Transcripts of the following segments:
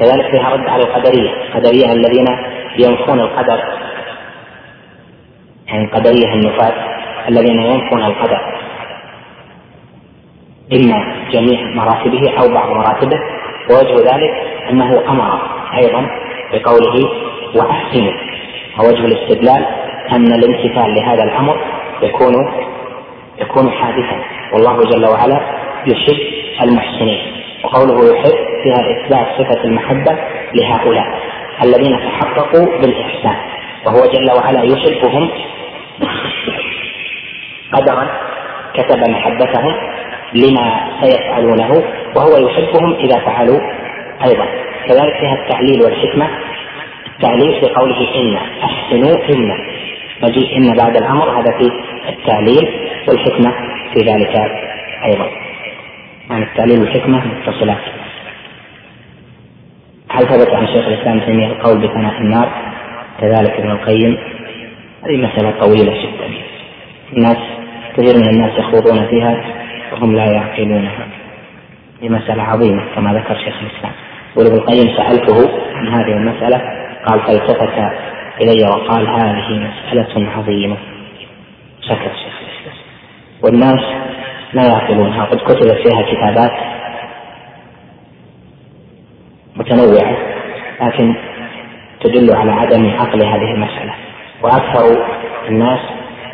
كذلك فيها رد على القدرية، القدرية الذين ينفون القدر، يعني القدرية النفاة الذين ينفون القدر إما جميع مراتبه أو بعض مراتبه. ووجه ذلك أنه أمر أيضا بقوله وأحسنوا، ووجه الاستدلال أن الامتثال لهذا الأمر يكون حادثا، والله جل وعلا يحب المحسنين. وقوله يحب فيها إثبات صفة المحبة لهؤلاء الذين تحققوا بالإحسان، وهو جل وعلا يحبهم قدرا كتب محبتهم لما سيفعلونه، وهو يحبهم إذا فعلوا أيضا. كذلك فيها التعليل والحكمة، التعليل بقوله إن أحسنوا، إن مجيء إن بعد الأمر، هذا في التعليل والحكمة في ذلك أيضا، يعني التعليل والحكمة متصلة. هل ثبت عن شيخ الإسلام ابن تيمية القول بثناء النار؟ كذلك ابن القيم. هذه مسألة طويلة جدا، الناس كثير من الناس يخوضون فيها وهم لا يعقلونها، هي مسألة عظيمة كما ذكر شيخ الإسلام. وابن القيم سألته عن هذه المسألة قال فالتفت إلي وقال هذه مسألة عظيمة، سكت شيخ الإسلام. والناس لا يعقلونها، قد كتبت فيها كتابات متنوعة لكن تدل على عدم عقل هذه المسألة، وأكثر الناس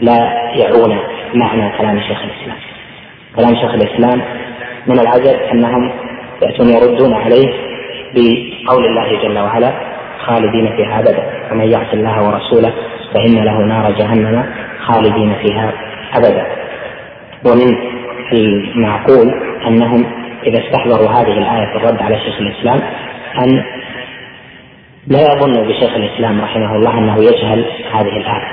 لا يعون معنى كلام شيخ الإسلام. كلام شيخ الإسلام من العجب أنهم يأتون يردون عليه بقول الله جل وعلا خالدين فيها أبدا، ومن يعص الله ورسوله فإن له نار جهنم خالدين فيها أبدا. ومن المعقول أنهم إذا استحضروا هذه الآية في الرد على شيخ الإسلام أن لا يظنوا بشيخ الإسلام رحمه الله أنه يجهل هذه الآية.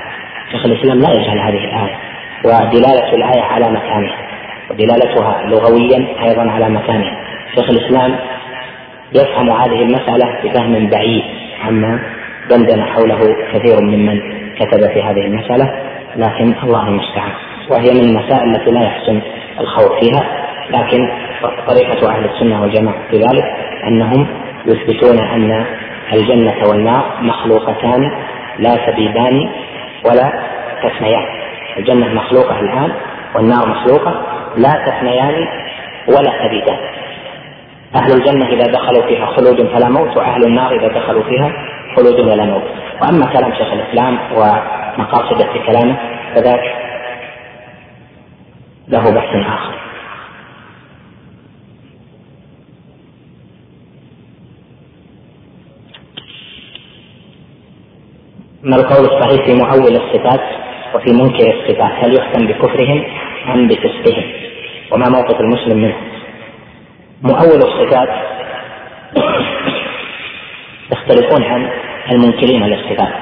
شيخ الإسلام لا يجهل هذه الآية، ودلالة الآية على مكانها ودلالتها لغويا أيضا على مكانها. شيخ الإسلام يفهم هذه المسألة بفهم بعيد عما دندن حوله كثير ممن كتب في هذه المسألة، لكن الله المستعان. وهي من المسائل التي لا يحسن الخوض فيها، لكن طريقة أهل السنة والجماعة في ذلك أنهم يثبتون أن الجنة والنار مخلوقتان لا تبيدان ولا تفنيان. الجنة مخلوقة الآن والنار مخلوقة، لا تفنيان ولا تبيدان. أهل الجنة إذا دخلوا فيها خلود فلا موت، وأهل النار إذا دخلوا فيها خلود ولا موت. وأما كلام شيخ الإسلام ومقاصد في كلامه فذاك له بحث آخر. ما القول الصحيح في مؤول الصفات وفي منكر الصفات؟ هل يحكم بكفرهم أم بفسقهم؟ وما موقف المسلم منه؟ مؤول الصفات يختلفون عن المنكرين للصفات،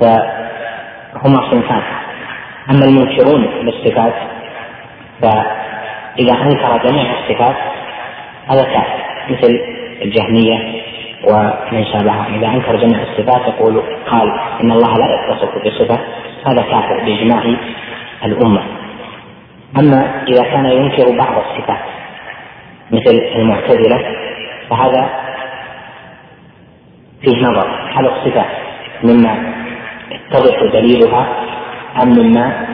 فهما صنفان. أما المنكرون للصفات فإذا أنكر جميع الصفات هذا كافر مثل الجهمية ومن شابهه، إذا أنكر جميع الصفات يقول قال إن الله لا يتصف بصفة، هذا كافر بإجماع الأمة. أما إذا كان ينكر بعض الصفات مثل المعتزلة فهذا فيه نظر، هل الصفة مما يتضح دليلها أم مما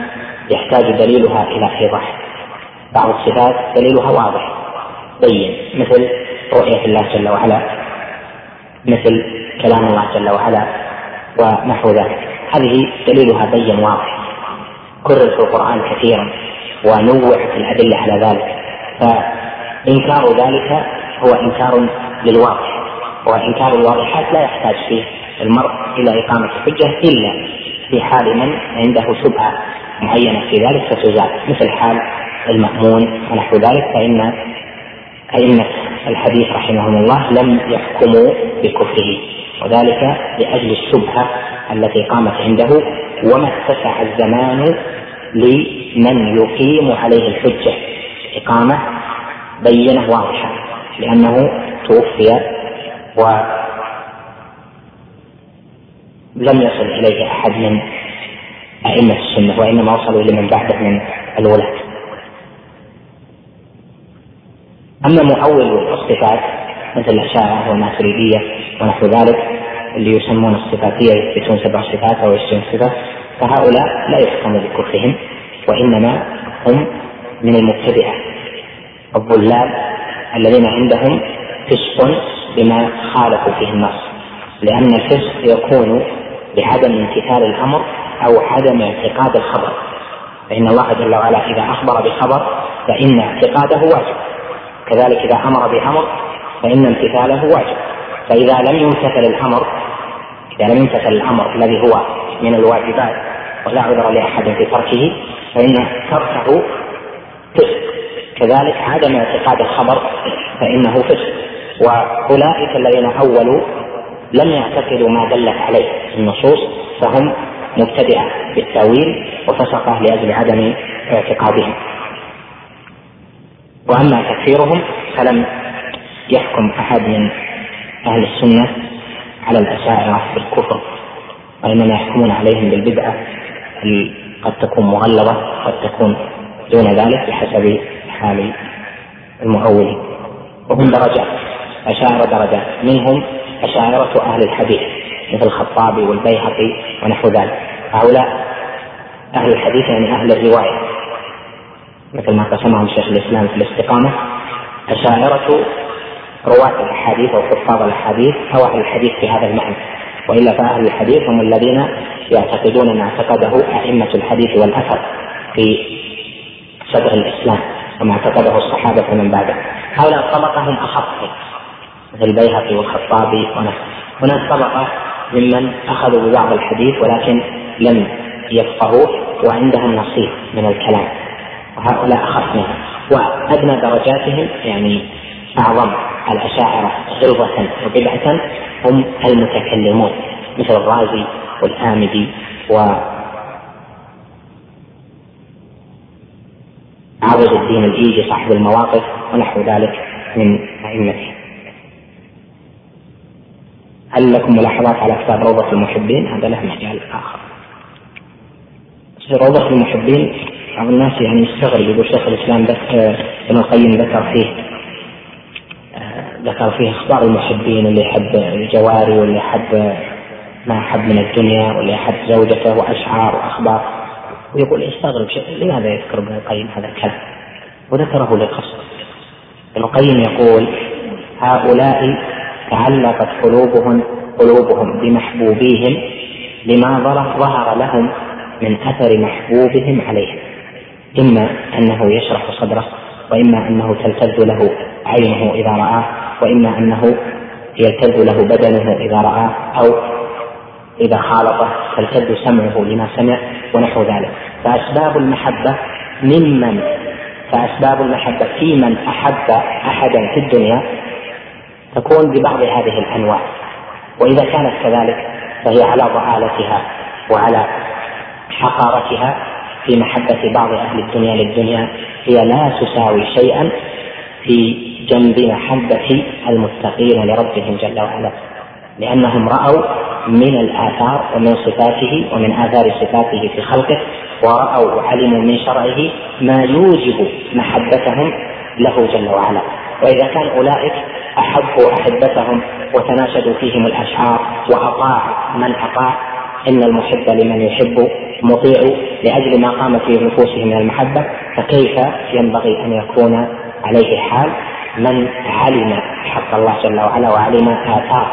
يحتاج دليلها إلى إيضاح؟ بعض الصفات دليلها واضح بين، مثل رؤية الله جل وعلا، مثل كلام الله جل وعلا ونحو ذلك، هذه دليلها بين واضح، كرر في القرآن كثيرا ونوع في الأدلة على ذلك. إنكار ذلك هو إنكار للواقع، وإنكار الواقعات لا يحتاج فيه المرء إلى إقامة حجة إلا في حال من عنده شبهة معينة في ذلك فتزال، مثل حال المأمون ونحو ذلك. فإن أئمة الحديث رحمهم الله لم يحكموا بكفره، وذلك لأجل الشبهة التي قامت عنده وما اتسع الزمان لمن يقيم عليه الحجة إقامة بينه واضحة، لأنه توفي ولم يصل إليه أحد من أئمة السنة، وإنما وصلوا لمن بعده من الولاة. أما مؤول الصفات مثل الأشاعرة والماتريدية ونحو ذلك، اللي يسمون الصفاتية يثبتون 7 صفات أو 20 صفة، فهؤلاء لا يحكم بكفرهم، وإنما هم من المبتدئة الضلال الذين عندهم فسق بما خالفوا فيه النص، لأن الفسق يكون بعدم امتثال الأمر أو عدم اعتقاد الخبر، فإن الله جل وعلا إذا أخبر بخبر فإن اعتقاده واجب، كذلك إذا أمر بأمر فإن امتثاله واجب، فإذا لم يمتثل الأمر الذي هو من الواجبات ولا عذر لأحد في تركه فإن تركه فسق، كذلك عدم اعتقاد الخبر فإنه فسق، وأولئك الذين أولوا لم يعتقدوا ما دلت عليه النصوص فهم مبتدئة بالتأويل وفسقه لأجل عدم اعتقادهم. وأما تكفيرهم فلم يحكم أحد من أهل السنة على الأشاعرة بالكفر، وإنما يحكمون عليهم بالبدعة قد تكون مغلظة قد تكون دون ذلك بحسب حال المؤولين. وهم درجات، أشاعرة درجات، منهم أشاعرة أهل الحديث مثل الخطابي والبيهقي ونحو ذلك، هؤلاء أهل الحديث يعني أهل الرواية، مثل ما قسمهم شيخ الإسلام في الاستقامة أشاعرة رواة الأحاديث أو حفاظ الأحاديث أو أهل الحديث في هذا المعنى، وإلا فأهل الحديث هم الذين يعتقدون ما اعتقده أئمة الحديث والأثر في صدر الإسلام وما اعتقده الصحابة من بعده، هؤلاء طبقهم أخف مثل البيهقي والخطابي ونفسه. هناك طبقة ممن أخذوا ببعض الحديث ولكن لم يفقهوه وعندهم نصيب من الكلام، وهؤلاء أخف منهم. وأدنى درجاتهم يعني أعظم الأشاعرة غلظة وبدعة هم المتكلمون مثل الرازي والآمدي وعوز الدين الإيجي صاحب المواقف ونحو ذلك من أئمته. هل لكم ملاحظات على كتاب روضة المحبين؟ هذا له مجال آخر. روضة المحبين بعض الناس يعني يستغرب، يقول شيخ الإسلام ابن القيم ذكر فيه أخبار المحبين، اللي يحب الجواري واللي يحب ما أحب من الدنيا واللي يحب زوجته وأشعار وأخبار، ويقول يستغرب لماذا يذكر ابن القيم هذا الكلام، وذكره لقصد. ابن القيم يقول هؤلاء تعلقت قلوبهم بمحبوبيهم لما ظهر لهم من أثر محبوبهم عليهم، إما أنه يشرح صدره، وإما أنه تلتذ له عينه إذا رآه، وإما أنه يلتذ له بدنه إذا رآه، أو إذا خالطه تلتذ سمعه لما سمع ونحو ذلك. فأسباب المحبة في من أحب أحدا في الدنيا تكون ببعض هذه الأنواع، وإذا كانت كذلك فهي على ضعالتها وعلى حقارتها في محبة بعض أهل الدنيا للدنيا هي لا تساوي شيئا في جنب محبة المتقين لربهم جل وعلا، لأنهم رأوا من الآثار ومن صفاته ومن آثار صفاته في خلقه، ورأوا وعلموا من شرعه ما يوجب محبتهم له جل وعلا. وإذا كان أولئك أحبوا أحبتهم وتناشدوا فيهم الأشعار وأطاعوا من أطاع، إن المحب لمن يحب مطيع لأجل ما قام في نفوسهم من المحبة، فكيف ينبغي أن يكون عليه حال من علم حق الله جل وعلا وعلم آثار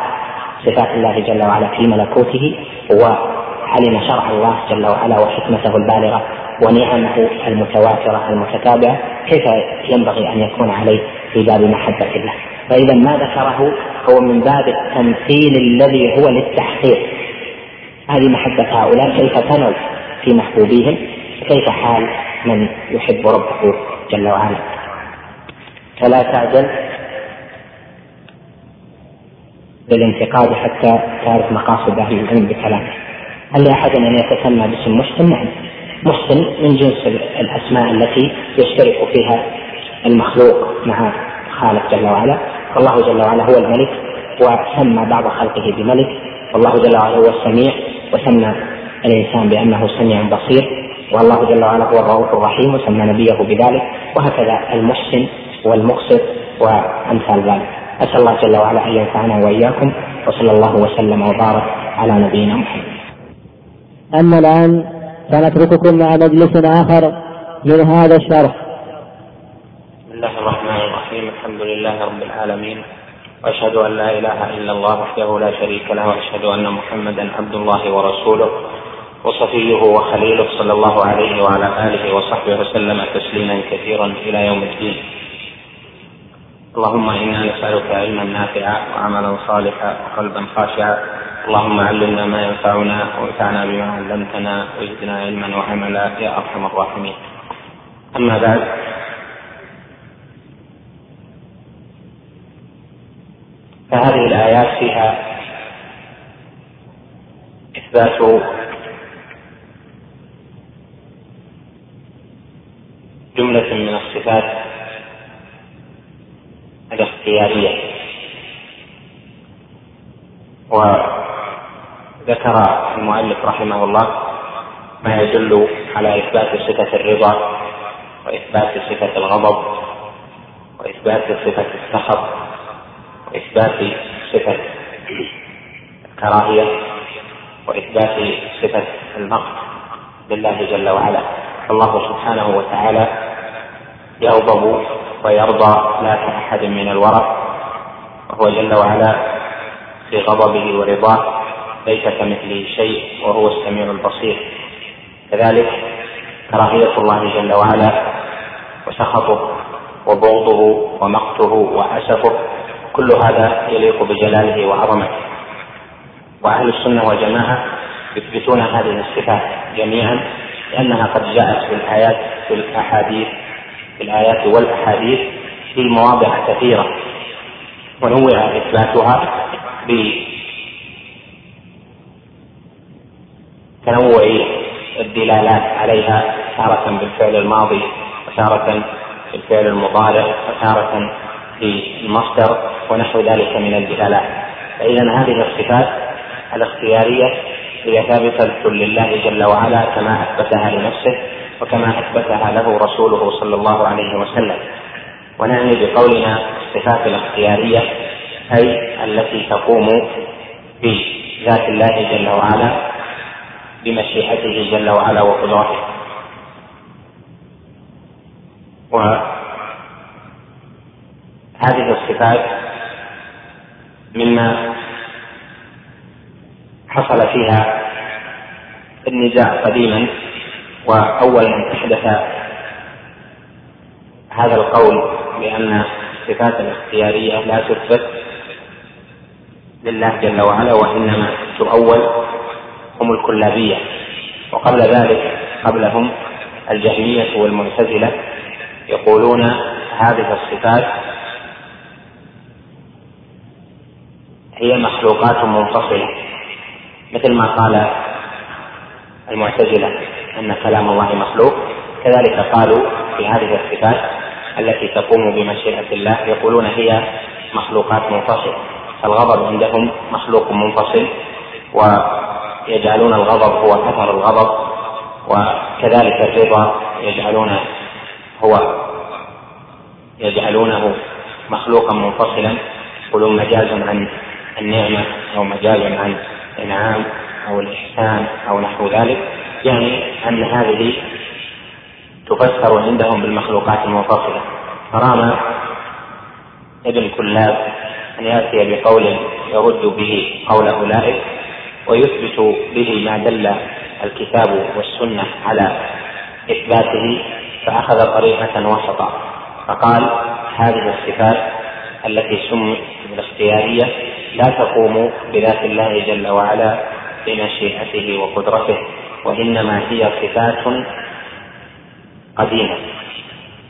صفات الله جل وعلا في ملكوته وعلم شرع الله جل وعلا وحكمته البالغة ونعمه المتواترة المتتابعة، كيف ينبغي أن يكون عليه في باب محبة الله. فإذا ما ذكره هو من باب التمثيل الذي هو للتحقيق، هذه محبة هؤلاء كيف تنو في محبوبيهم، كيف حال من يحب ربه جل وعلا. فلا تعجل بالانتقاد حتى تعرف مقاصد أهل العلم بكلامه. هل لأحد أن يتسمى باسم محسن؟ نعم، محسن من جنس الأسماء التي يشترك فيها المخلوق مع خالق جل وعلا، فالله جل وعلا هو الملك وسمى بعض خلقه بملك، والله جل وعلا هو السميع وسمى الإنسان بأنه سميع بصير، والله جل وعلا هو الرؤوف الرحيم وسمى نبيه بذلك، وهكذا المحسن والمقسط وأمثال ذلك. أسأل الله جل وعلا أن ينفعنا وإياكم، وصلى الله وسلم وبارك على نبينا محمد. أما الآن فنترككم مع مجلس آخر من هذا الشرح. بسم الله الرحمن الرحيم، الحمد لله رب العالمين، وأشهد أن لا إله إلا الله وحده لا شريك له، وأشهد أن محمدا عبد الله ورسوله وصفيه وخليله، صلى الله عليه وعلى آله وصحبه وسلم تسليما كثيرا إلى يوم الدين. اللهم إنا نسألك علما نافعا وعملا صالحا وقلبا خاشعا، اللهم علمنا ما ينفعنا وانفعنا بما علمتنا وزدنا علما وعملا يا أرحم الراحمين. أما بعد، فهذه الآيات فيها إثبات جملة من الصفات الاختيارية، وذكر المؤلف رحمه الله ما يدل على إثبات صفة الرضا وإثبات صفة الغضب وإثبات صفة السخط وإثبات صفة الكراهية وإثبات صفة المقت لله جل وعلا. الله سبحانه وتعالى يغضب ويرضى لا كأحد من الورى، وهو جل وعلا في غضبه ورضاه ليس كمثله شيء وهو السميع البصير. كذلك كراهية الله جل وعلا وسخطه وبغضه ومقته وأسفه، كل هذا يليق بجلاله وعظمته. وأهل السنة والجماعة يثبتون هذه الصفات جميعا، لأنها قد جاءت في الآيات والأحاديث في مواضع كثيرة، ونوع إثباتها بتنوع الدلالات عليها، تارة بالفعل الماضي وتارة بالفعل المضارع وتارة بالمصدر ونحو ذلك من الدلالات. فإذا هذه الصفات الاختيارية هي ثابتة لله جل وعلا كما أثبتها لنفسه وكما أثبتها له رسوله صلى الله عليه وسلم. ونعني بقولنا الصفات الاختيارية أي التي تقوم بذات الله جل وعلا بمشيئته جل وعلا وقدرته. وهذه الصفات مما حصل فيها النزاع قديما، وأول من أحدث هذا القول بأن الصفات الاختيارية لا تثبت لله جل وعلا وإنما تؤول هم الكلابية، وقبل ذلك قبلهم الجهمية والمعتزلة، يقولون هذه الصفات هي مخلوقات منفصلة، مثل ما قال المعتزلة أن كلام الله مخلوق. كذلك قالوا في هذه الصفات التي تقوم بمشيئة الله، يقولون هي مخلوقات منفصلة، فالغضب عندهم مخلوق منفصل ويجعلون الغضب هو أثر الغضب، وكذلك الرضا يجعلونه مخلوقا منفصلا، يقولون مجاز عن النعمة أو مجاز عن الإنعام أو الإحسان أو نحو ذلك، يعني أن هذه تفسر عندهم بالمخلوقات المنفصلة. فرام ابن كلاب أن يأتي بقول يرد به قول أولئك ويثبت به ما دل الكتاب والسنة على إثباته، فأخذ طريقة وسطا، فقال هذه الصفات التي سميت بالاختيارية لا تقوم بذات الله جل وعلا بمشيئته وقدرته، وإنما هي صفات قديمة.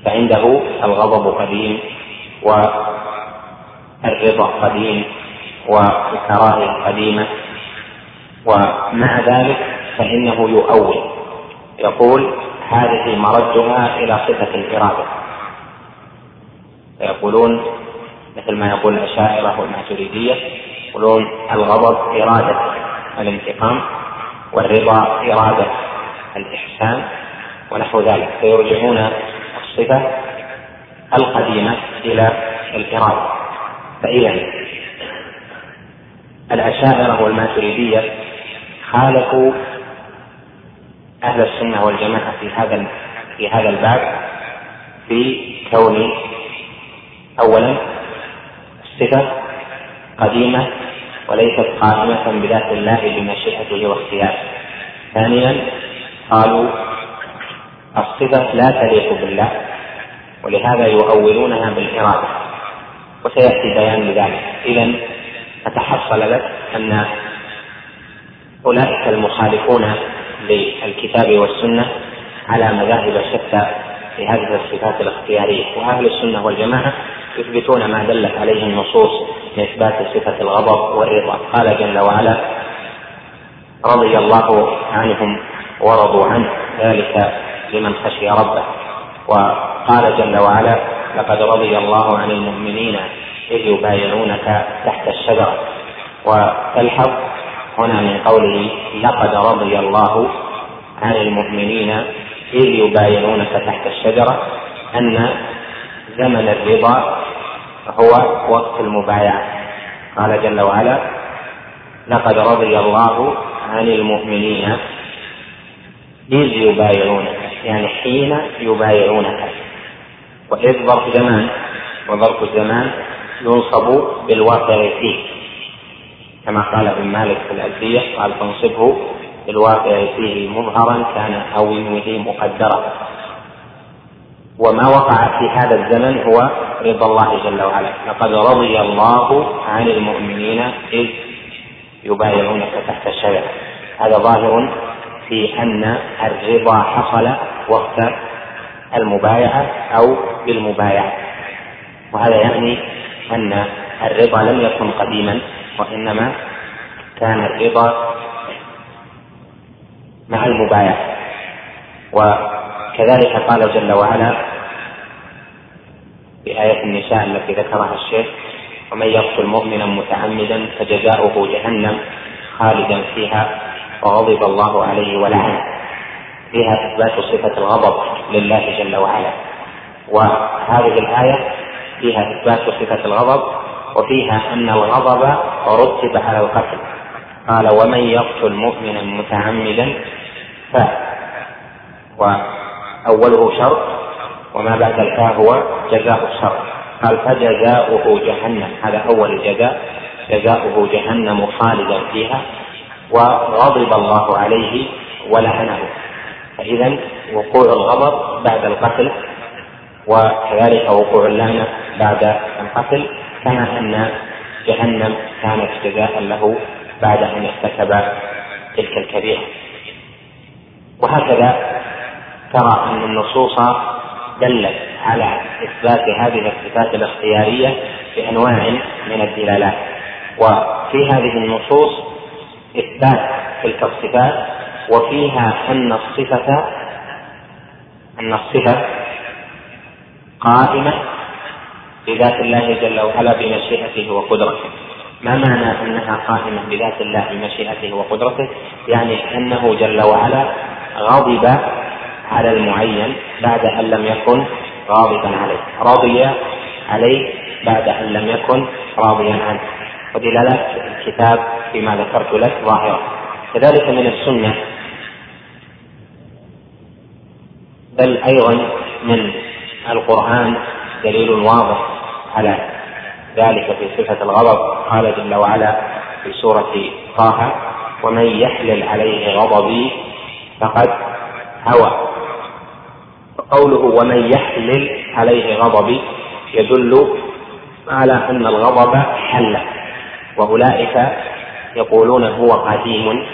فعنده الغضب قديم والرضا قديم والكراهية قديمة، ومع ذلك فإنه يؤول، يقول هذه مردها إلى صفة الإرادة، فيقولون مثل ما يقول الأشاعرة والماتريدية، يقولون الغضب إرادة الانتقام والرضا إرادة الإحسان ونحو ذلك، فيرجعون الصفة القديمة إلى الإرادة. فإذا الأشاعرة والماتريدية خالفوا أهل السنة والجماعة في هذا الباب في كون أولا الصفة قديمة وليست قائمة بذات الله بمشيئته واختياره. ثانيا قالوا الصفة لا تليق بالله ولهذا يؤولونها بالإرادة، وسيأتي بيان لذلك. إذن فتحصل لك أن أولئك المخالفون للكتاب والسنة على مذاهب شتى في هذه الصفات الاختيارية، وأهل السنة والجماعة يثبتون ما دلت عليه النصوص من إثبات صفة الغضب والرضا. قال جل وعلا: رضي الله عنهم ورضوا عنه ذلك لمن خشي ربه. وقال جل وعلا: لقد رضي الله عن المؤمنين إذ يبايعونك تحت الشجرة. وتلحظ هنا من قوله لقد رضي الله عن المؤمنين إذ يبايعونك تحت الشجرة أن زمن الرضا هو وقت المبايعة. قال جل وعلا: لقد رضي الله عن المؤمنين إذ يبايعونك، يعني حين يبايعونك. وإذ ظرف زمان، وظرف الزمان ينصب بالواقع فيه كما قال ابن مالك في الألفية، قال: تنصبه بالواقع فيه مظهرا كان أو ينويه مقدرا. وما وقع في هذا الزمن هو رضا الله جل وعلا. لقد رضي الله عن المؤمنين إذ يبايعونك تحت الشجرة. هذا ظاهر في أن الرضا حصل وقت المبايعة أو بالمبايعة، وهذا يعني أن الرضا لم يكن قديما، وإنما كان الرضا مع المبايعة. وكذلك قال جل وعلا في آية النساء التي ذكرها الشيخ: ومن يقتل مؤمنا متعمدا فجزاؤه جهنم خالدا فيها وغضب الله عليه ولعنه. فيها إثبات صفة الغضب لله جل وعلا، وهذه الآية فيها إثبات صفة الغضب، وفيها أن الغضب رتب على القتل. قال: ومن يقتل مؤمنا متعمدا ف، وأوله شرط وما بعد الفاء هو جزاء الشرط. قال: فجزاؤه جهنم، هذا أول الجزاء، جزاؤه جهنم خالدا فيها وغضب الله عليه ولعنه. فإذا وقوع الغضب بعد القتل، وكذلك وقوع اللعنة بعد القتل، كما أن جهنم كانت جزاء له بعد أن ارتكب تلك الكبيرة. وهكذا ترى أن النصوص دلت على إثبات هذه الصفات الاختيارية بأنواع من الدلالات، وفي هذه النصوص إثبات تلك الصفات، وفيها أن الصفة قائمة بذات الله جل وعلا بمشيئته وقدرته. ما معنى أنها قائمة بذات الله بمشيئته وقدرته؟ يعني أنه جل وعلا غضب على المعين بعد أن لم يكن غاضبا عليه، رضي عليه بعد أن لم يكن راضيا عنه. ودلالات الكتاب فيما ذكرت لك ظاهرة. كذلك من السنة، بل أيضا من القرآن دليل واضح على ذلك في صفة الغضب. قال جل وعلا في سورة طه: ومن يحلل عليه غضبي فقد هوى. وقوله ومن يحلل عليه غضبي يدل على أن الغضب حل، وأولئك يقولون هو قديم،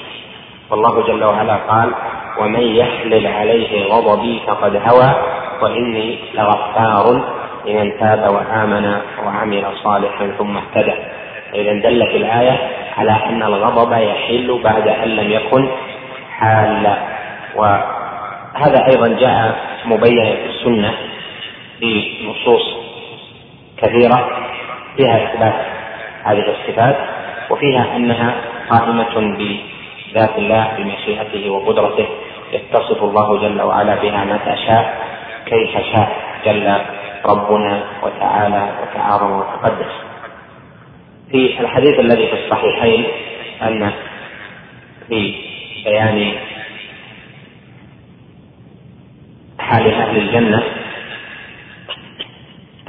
والله جل وعلا قال: ومن يحلل عليه غضبي فقد هوى وإني لغفار لمن تاب وآمن وعمل صالحا ثم اهتدى. إذن دلت الآية على أن الغضب يحل بعد أن لم يكن حالا. وهذا أيضا جاء مبينا في السنة في نصوص كثيرة فيها إثبات هذه الصفات، وفيها أنها قائمة بذات الله بمشيئته وقدرته، يتصف الله جل وعلا بها متى شاء كيف شاء، جل ربنا وتعالى وتعاظم وتقدس. في الحديث الذي في الصحيحين أن في بيان حال أهل الجنة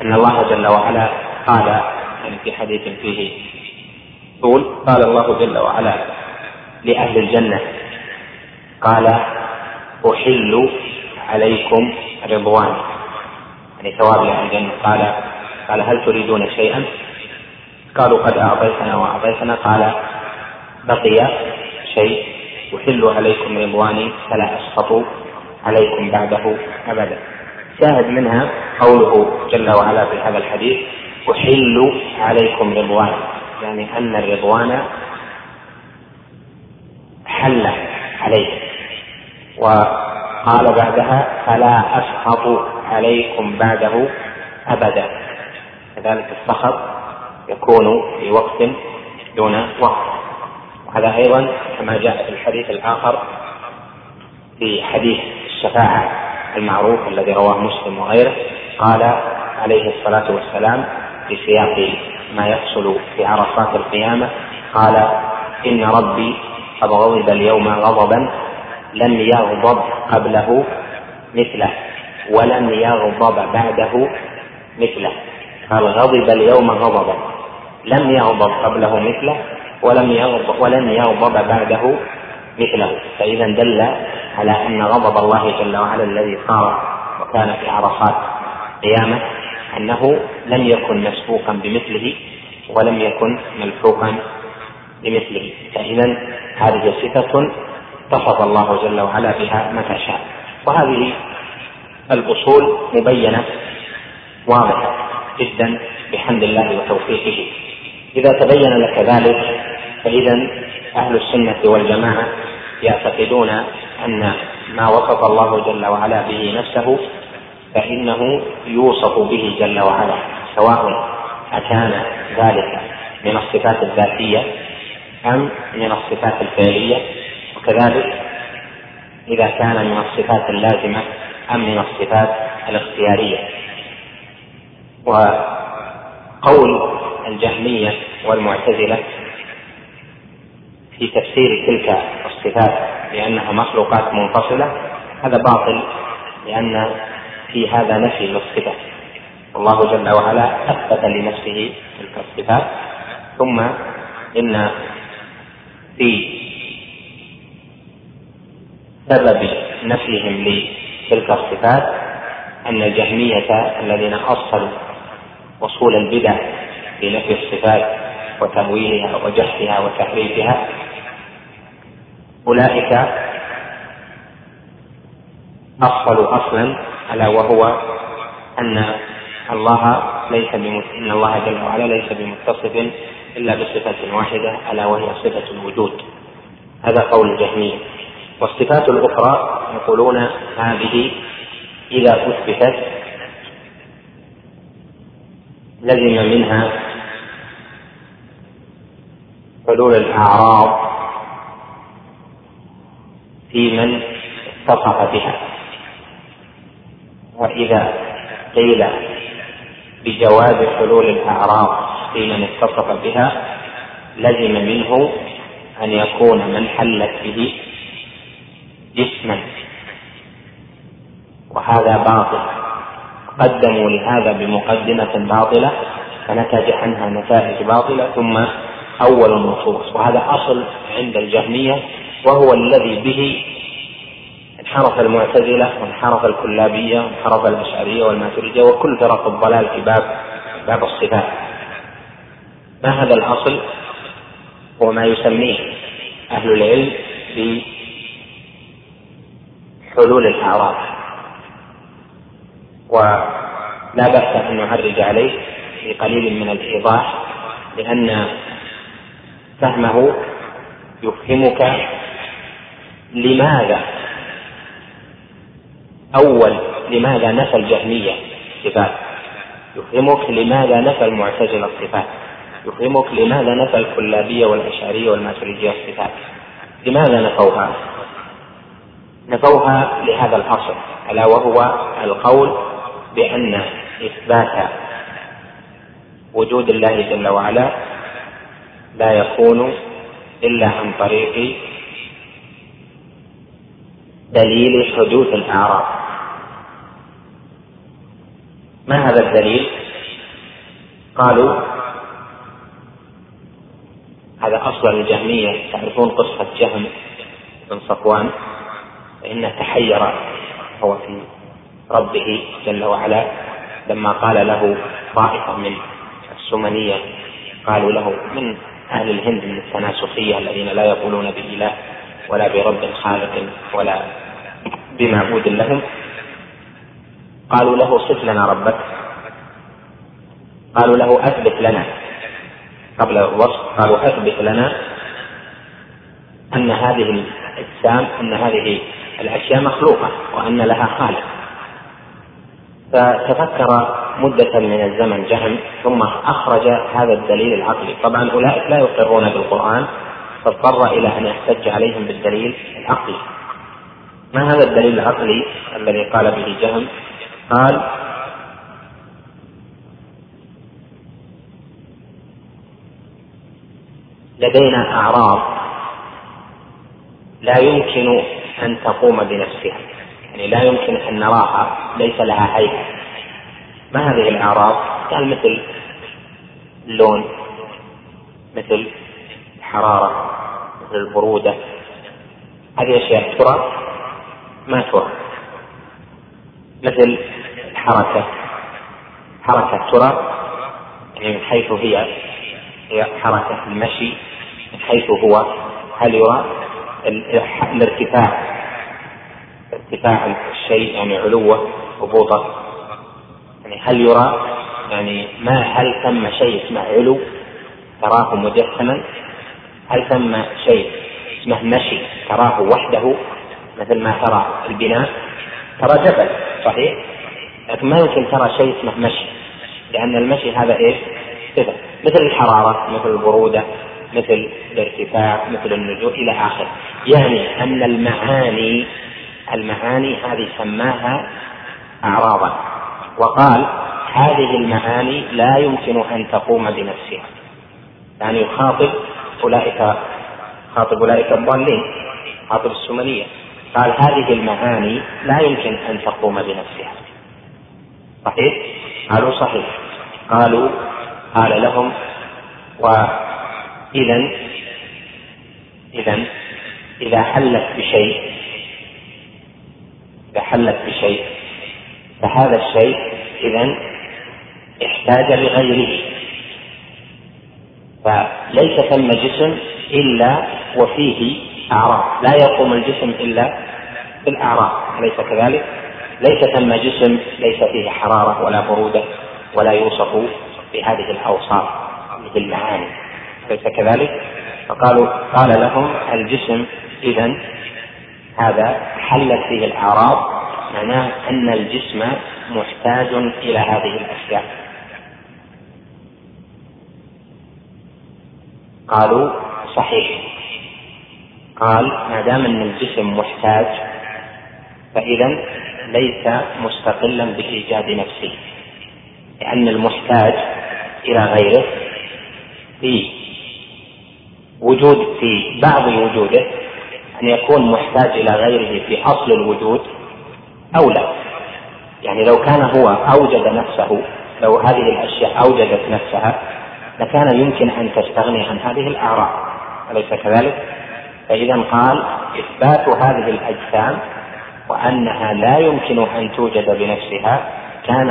أن الله جل وعلا قال يعني في حديث فيه طول قال الله جل وعلا لأهل الجنة قال أحل عليكم رضوان يعني ثواب لأهل الجنة قال هل تريدون شيئا قالوا قد أعطيتنا وأعطيتنا قال بقي شيء أحل عليكم رضواني فلا أسخط عليكم بعده أبدا. شاهد منها قوله جل وعلا في هذا الحديث أحل عليكم رضواني يعني أن الرضوان حل عليكم وقال بعدها فلا أسخط عليكم بعده أبدا. كذلك السخط يكون في وقت دون وقت وهذا أيضا كما جاء في الحديث الآخر في حديث الشفاعة المعروف الذي رواه مسلم وغيره قال عليه الصلاة والسلام في سياق ما يحصل في عرصات القيامة قال إن ربي قد غضب اليوم غضبا لم يغضب قبله مثله ولم يغضب بعده مثله. قال غضب اليوم غضبا لم يغضب قبله مثله ولم يغضب بعده مثله. فإذا دل على أن غضب الله جل وعلا الذي صار وكان في عرصات قيامة أنه لم يكن مسبوقا بمثله ولم يكن ملحوقا بمثله. فإذا هذه صفة اتصف الله جل وعلا بها متى شاء. وهذه الأصول مبينة واضحة جدا بحمد الله وتوفيقه. إذا تبين لك ذلك فإذا أهل السنة والجماعة يعتقدون أن ما وصف الله جل وعلا به نفسه فإنه يوصف به جل وعلا سواء أكان ذلك من الصفات الذاتية أم من الصفات الفعلية وكذلك إذا كان من الصفات اللازمة أم من الصفات الاختيارية. وقول الجهمية والمعتزلة في تفسير تلك الصفات لأنها مخلوقات منفصلة هذا باطل لأن في هذا نفي للصفات. الله جل وعلا أثبت لنفسه تلك الصفات ثم إن في سبب نفيهم لتلك الصفات أن الجهمية الذين أصلوا وصول البدع في نفي الصفات وتمويلها وجحدها وتحريفها أولئك أصلوا أصلا ألا وهو أن الله جل وعلا ليس بمتصف إلا بصفة واحدة ألا وهي صفة الوجود. هذا قول الجهمية. والصفات الأخرى يقولون هذه إذا أثبتت لزم منها حلول الأعراض في من اتصف بها وإذا قيل بجواز حلول الأعراض في من اتصف بها لزم منه أن يكون من حلت به جسما وهذا باطل. قدموا لهذا بمقدمة باطلة فنتج عنها نتائج باطلة ثم أول النصوص. وهذا أصل عند الجهمية وهو الذي به انحرف المعتزلة وانحرف الكلابية وانحرف الأشعرية والماتريدية وكل فرق الضلال في باب الصفات. ما هذا الأصل؟ هو ما يسميه أهل العلم بحلول الأعراض ولا بأس أن نعرج عليه بقليل من الإيضاح لأن فهمه يفهمك لماذا نفى الجهمية الصفات، يفهمك لماذا نفى المعتزلة الصفات، يفهمك لماذا نفى الكلابية والأشعرية والماتريدية الصفات. لماذا نفوها لهذا الأصل ألا وهو القول بأن إثبات وجود الله جل وعلا لا يكون إلا عن طريق دليل حدوث الأعراض. ما هذا الدليل؟ قالوا هذا أصل الجهمية. تعرفون قصة جهم بن صفوان؟ فإن تحير هو في ربه جل وعلا لما قال له طائفة من السمنية، قالوا له من أهل الهند من التناسخية الذين لا يقولون بإله ولا برب خالق ولا بمعبود لهم، قالوا له صف لنا ربك، قالوا له أثبت لنا قبل الوصف، قالوا أثبت لنا أن هذه الأجسام أن هذه الأشياء مخلوقة وأن لها خالق. فتفكر مدة من الزمن جهم ثم أخرج هذا الدليل العقلي. طبعا أولئك لا يقرون بالقرآن فاضطر إلى أن يحتج عليهم بالدليل العقلي. ما هذا الدليل العقلي الذي قال به جهم؟ قال لدينا أعراض لا يمكن أن تقوم بنفسها، يعني لا يمكن أن نراها، ليس لها هيئة. ما هذه الأعراض؟ قال مثل اللون، مثل الحرارة، مثل البرودة، هذه أشياء ترى ما ترى، مثل الحركة، حركة ترى يعني من حيث هي حركة المشي، من حيث هو هل يرى؟ الارتفاع الشيء يعني علوه هبوطه، يعني هل يرى؟ يعني ما هل ثم شيء اسمه علو تراه مجسما؟ هل ثم شيء اسمه مشي تراه وحده مثل ما ترى البناء؟ ترى جبل صحيح، لكن ما يمكن ترى شيء اسمه مشي، لأن المشي هذا إيه؟ صفة. مثل الحرارة، مثل البرودة، مثل الارتفاع، مثل النزول إلى آخر. يعني أن المعاني هذه سماها أعراضا، وقال هذه المعاني لا يمكن أن تقوم بنفسها، يعني يخاطب أولئك الضالين، يخاطب السمنية، قال هذه المعاني لا يمكن أن تقوم بنفسها. صحيح؟ قالوا صحيح. قال لهم إذن إذا حلت بشيء فهذا الشيء إذن احتاج لغيره، فليس ثم جسم إلا وفيه أعراض، لا يقوم الجسم إلا بالأعراض، أليس كذلك؟ ليس ثم جسم ليس فيه حرارة ولا برودة ولا يوصف بهذه الأوصاف مثل المعاني، ليس كذلك؟ قال لهم الجسم إذن هذا حلت فيه الأعراض، معناه أن الجسم محتاج إلى هذه الأشياء. قالوا صحيح. قال ما دام أن الجسم محتاج فإذن ليس مستقلا بإيجاد نفسه، لأن المحتاج إلى غيره في بعض وجوده أن يكون محتاج إلى غيره في أصل الوجود أو لا. يعني لو كان هو أوجد نفسه، لو هذه الأشياء أوجدت نفسها لكان يمكن أن تستغني عن هذه الأعراض، أليس كذلك؟ فإذا قال إثبات هذه الأجسام وأنها لا يمكن أن توجد بنفسها كان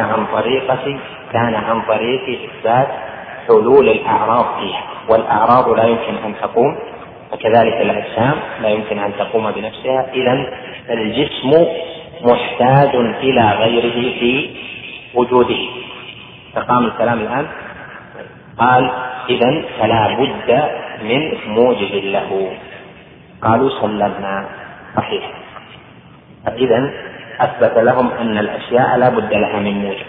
عن طريق إثبات حلول الأعراض فيها، والأعراض لا يمكن أن تقوم، وكذلك الأجسام لا يمكن أن تقوم بنفسها. إذن الجسم محتاج إلى غيره في وجوده. فقام الكلام الآن. قال إذن فلا بد من موجب له. قالوا سلمنا صحيح. فإذن أثبت لهم أن الأشياء لا بد لها من موجب.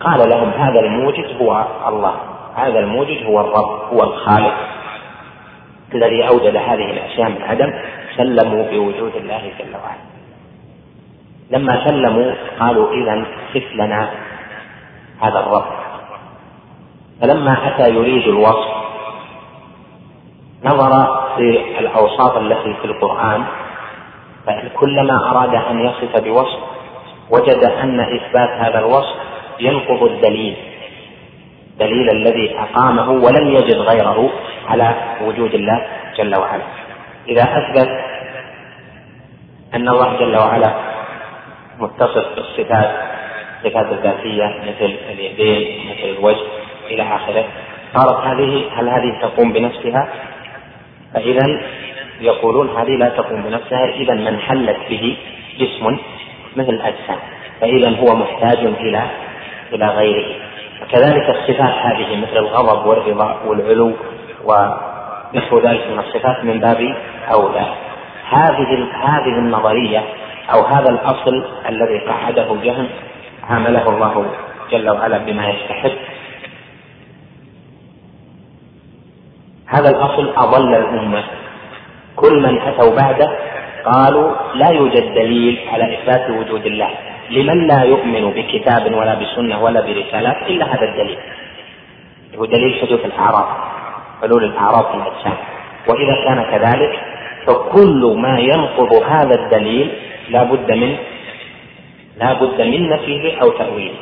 قال لهم هذا الموجب هو الله، هذا الموجد هو الرب، هو الخالق الذي أوجد هذه الأشياء من عدم. سلموا بوجود الله جل وعلا. لما سلموا قالوا إذن صف لنا هذا الرب. فلما أتى يريد الوصف للأوصاف التي في القرآن، فكلما أراد أن يصف بوصف وجد أن إثبات هذا الوصف ينقض الدليل الذي أقامه ولم يجد غيره على وجود الله جل وعلا. إذا أثبت أن الله جل وعلا متصف بالصفات، الصفات الذاتية مثل اليدين مثل الوجه إلى آخره، صارت هل هذه تقوم بنفسها؟ فإذا يقولون هذه لا تقوم بنفسها، إذا من حلت به جسم مثل الأجسام فإذا هو محتاج إلى غيره. وكذلك الصفات هذه مثل الغضب والرضا والعلو ونحو ذلك من الصفات من باب أولى. هذه النظرية أو هذا الأصل الذي قعده جهم عامله الله جل وعلا بما يستحق، هذا الأصل أضل الأمة. كل من أتوا بعده قالوا لا يوجد دليل على إثبات وجود الله لمن لا يؤمن بكتاب ولا بسنة ولا برسالات إلا هذا الدليل، هو دليل حدوث الأعراض، حلول الأعراض في الأجسام. وإذا كان كذلك فكل ما ينقض هذا الدليل لا بد من نفيه أو تأويله.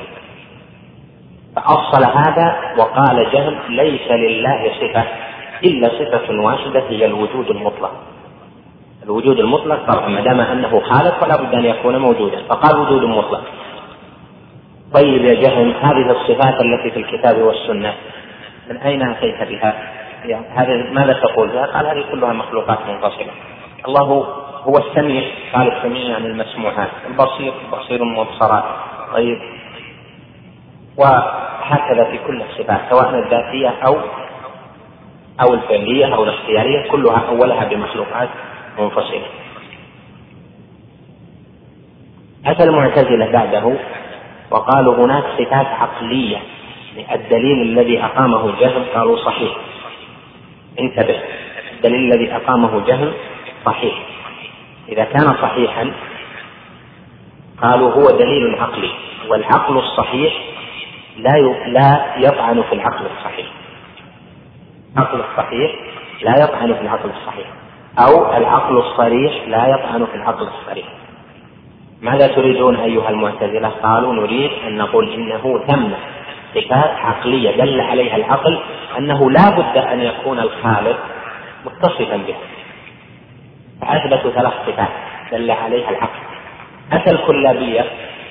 فأصل هذا وقال جهم ليس لله صفة إلا صفة واحدة هي الوجود المطلق. الوجود المطلق طبعا ما دام أنه خالق فلا بد أن يكون موجودا، فقال وجود مطلق. طيب يا جهم، هذه الصفات التي في الكتاب والسنة من أين أتيت بها؟ يعني ماذا تقول بها؟ قال هذه كلها مخلوقات منفصلة. الله هو السميع، قال السميع يعني المسموعات، البصير المبصرات. طيب وهكذا في كل الصفات سواء الذاتية أو الفعلية أو الاختيارية، كلها أولها بمخلوقات منفصلة. أتى المعتزلة بعده وقالوا هناك صفات عقلية، الدليل الذي أقامه جهم قالوا صحيح. انتبه، الدليل الذي أقامه جهم صحيح. إذا كان صحيحا قالوا هو دليل عقلي، والعقل الصحيح لا يطعن في العقل الصحيح. العقل الصحيح لا يطعن في العقل الصحيح، أو العقل الصريح لا يطعن في العقل الصريح. ماذا تريدون أيها المعتزلة؟ قالوا نريد أن نقول إنه ثمة صفات عقلية دل عليها العقل أنه لا بد أن يكون الخالق متصفا بها، فأثبتوا 3 صفات دل عليها العقل. أتى الكلابية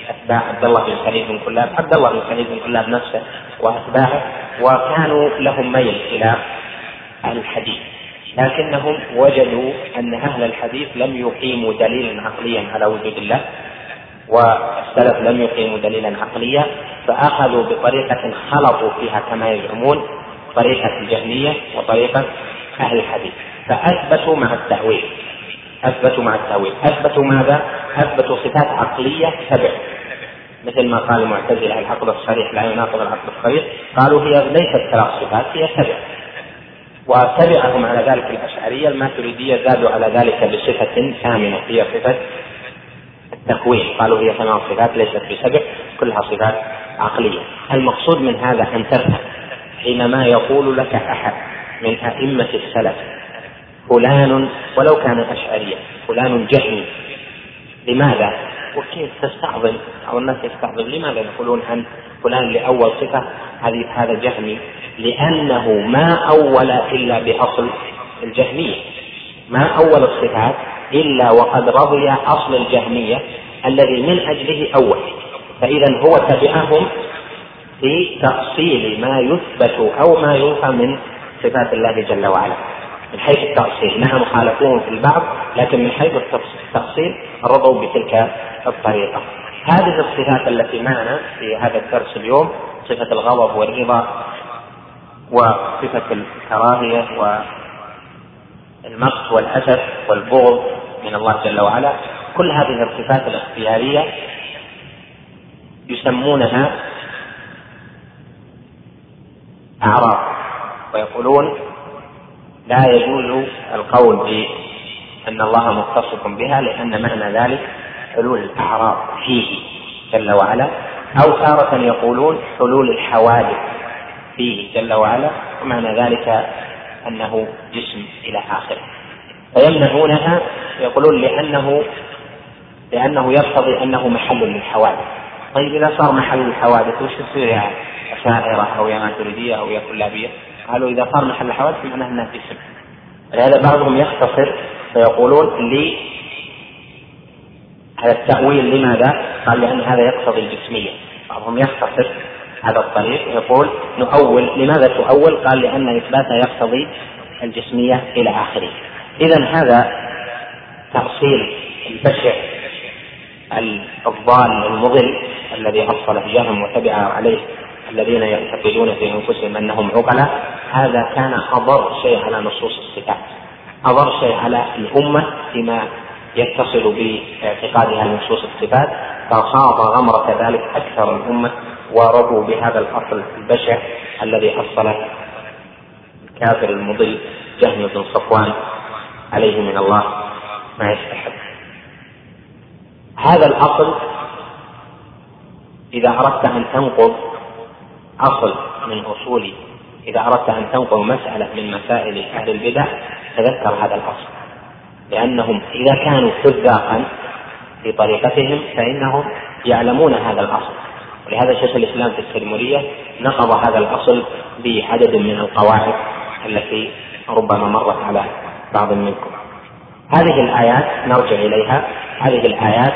أتباع عبد الله بن سعيد بن كلاب نفسه وأتباعه، وكانوا لهم ميل إلى الحديث، لكنهم وجدوا أن أهل الحديث لم يقيموا دليلا عقليا على وجود الله، والسلف لم يقيموا دليلا عقليا، فأخذوا بطريقة خلطوا فيها كما يزعمون طريقة الجهمية وطريقة أهل الحديث، فأثبتوا مع التأويل. أثبتوا ماذا؟ أثبتوا صفات عقلية 7 مثل ما قال المعتزلة العقل الصريح لا يناقض العقل الصريح، قالوا هي ليست 3 صفات هي 7. وتبعهم على ذلك الأشعرية الماتريدية زادوا على ذلك بصفة 8 هي صفة التكوين، قالوا هي 8 صفات ليست ب7 كلها صفات عقلية. المقصود من هذا أن تفهم حينما يقول لك أحد من أئمة السلف فلان ولو كان أشعريا فلان جهمي، لماذا وكيف تستعظم أو الناس يستعظم لماذا يقولون عن فلان لأول صفة هذا جهمي؟ لأنه ما أول إلا بأصل الجهمية، ما أول الصفات إلا وقد رضي أصل الجهمية الذي من أجله أول، فإذا هو تبعهم في تأصيل ما يثبت أو ما ينفى من صفات الله جل وعلا من حيث التأصيل. نعم خالفوهم في البعض لكن من حيث التأصيل رضوا بتلك الطريقة. هذه الصفات التي معنا في هذا الدرس اليوم صفة الغضب والرضا وصفة الكراهية والمقت والأسف والبغض من الله جل وعلا، كل هذه الصفات الاختيارية يسمونها أعراض، ويقولون لا يجوز القول بأن الله متصف بها لأن معنى ذلك حلول الأعراض فيه جل وعلا، أو تارة يقولون حلول الحوادث فيه جل وعلا ومعنى ذلك أنه جسم إلى آخره. فيمنعونها يقولون لأنه يقتضي أنه محل للحوادث. طيب إذا صار محل الحوادث وش يصير يا أشاعرة أو يا ماتريدية أو يا كلابية؟ قالوا إذا صار محل الحوادث فمعناه أنها جسم. لهذا بعضهم يختصر فيقولون هذا التأويل لماذا؟ قال لأن هذا يقتضي الجسمية. بعضهم يختصر هذا الطريق يقول نؤول. لماذا تؤول؟ قال لأن إثباتها يقتضي الجسمية إلى آخره. إذن هذا تأصيل البشع الضال المضل الذي أصل بهم وتبع عليه الذين يعتقدون في أنفسهم أنهم عقلاء. هذا كان أضر شيء على نصوص الصفات، أضر شيء على الأمة فيما يتصل باعتقادها نصوص الصفات، فخاض غمرة ذلك أكثر الأمة ورضوا بهذا الأصل البشع الذي أصل الكافر المضل جهم بن صفوان عليه من الله ما يستحق. هذا الأصل إذا أردت أن تنقض مسألة من مسائل أهل البدع تذكر هذا الأصل، لأنهم إذا كانوا فذاقا في طريقتهم فإنهم يعلمون هذا الأصل. ولهذا شيخ الإسلام في التيمورية نقض هذا الأصل بعدد من القواعد التي ربما مرت على بعض منكم. هذه الآيات نرجع إليها. هذه الآيات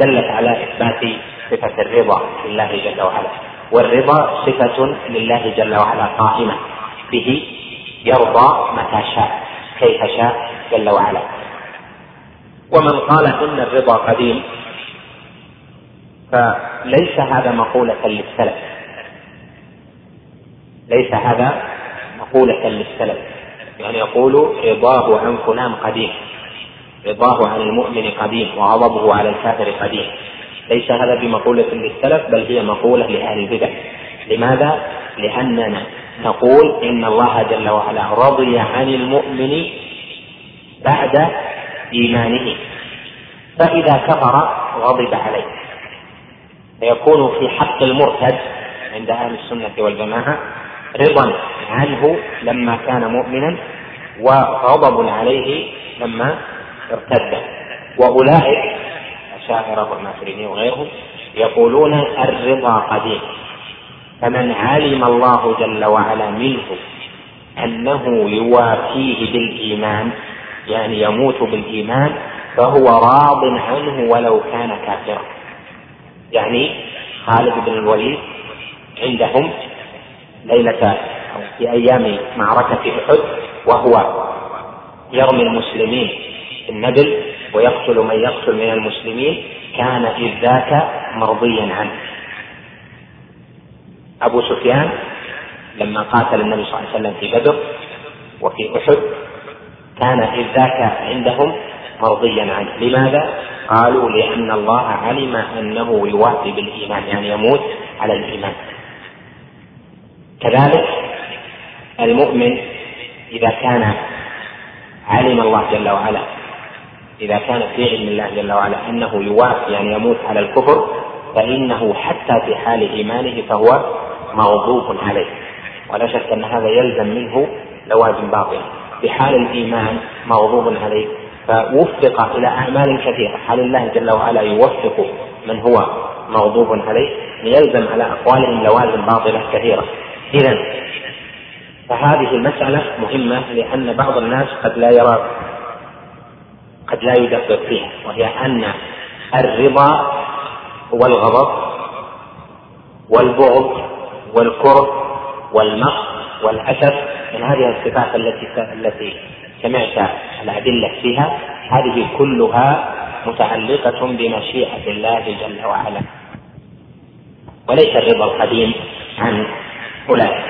دلت على إثبات صفة الرضا لله جل وعلا، والرضا صفة لله جل وعلا قائمة به، يرضى متى شاء كيف شاء جل وعلا. ومن قال إن الرضا قديم فليس هذا مقولة للسلف، يعني يقول رضاه عن فلان قديم، رضاه عن المؤمن قديم وغضبه على الكافر قديم. ليس هذا بمقولة للسلف، بل هي مقولة لأهل البدع. لماذا؟ لأننا نقول إن الله جل وعلا رضي عن المؤمن بعد إيمانه، فإذا كفر غضب عليه، فيكون في حق المرتد عند أهل السنة والجماعة رضا عنه لما كان مؤمنا وغضب عليه لما ارتد. وأولئك الأشاعرة والماتريدية وغيرهم يقولون الرضا قديم، فمن علم الله جل وعلا منه أنه يوافيه بالإيمان يعني يموت بالإيمان فهو راض عنه ولو كان كافرا. يعني خالد بن الوليد عندهم ليلة في أيام معركة أحد وهو يرمي المسلمين النبل ويقتل من يقتل من المسلمين كان إذ ذاك مرضيا عنه. أبو سفيان لما قاتل النبي صلى الله عليه وسلم في بدر وفي أحد كان إذ ذاك عندهم مرضيا عنه. لماذا؟ قالوا لأن الله علم أنه يوافي بالإيمان يعني يموت على الإيمان. كذلك المؤمن إذا كان علم الله جل وعلا، إذا كان في علم الله جل وعلا أنه يوافي يعني يموت على الكفر فإنه حتى في حال إيمانه فهو مغضوب عليه. ولا شك أن هذا يلزم منه لوازم باطنة. في حال الإيمان مغضوب عليه فوفق إلى أعمال كثيرة، حال الله جل وعلا يوفق من هو مغضوب عليه، يلزم على أقوالهم لوازم باطلة كثيرة. إذن فهذه المسألة مهمة لأن بعض الناس قد لا يدقق فيها، وهي أن الرضا والغضب والبغض والكره والمقت والأسف من هذه الصفات التي سمعت الأدلة فيها هذه كلها متعلقة بمشيئة الله جل وعلا، وليس الرضا القديم عن أولئك.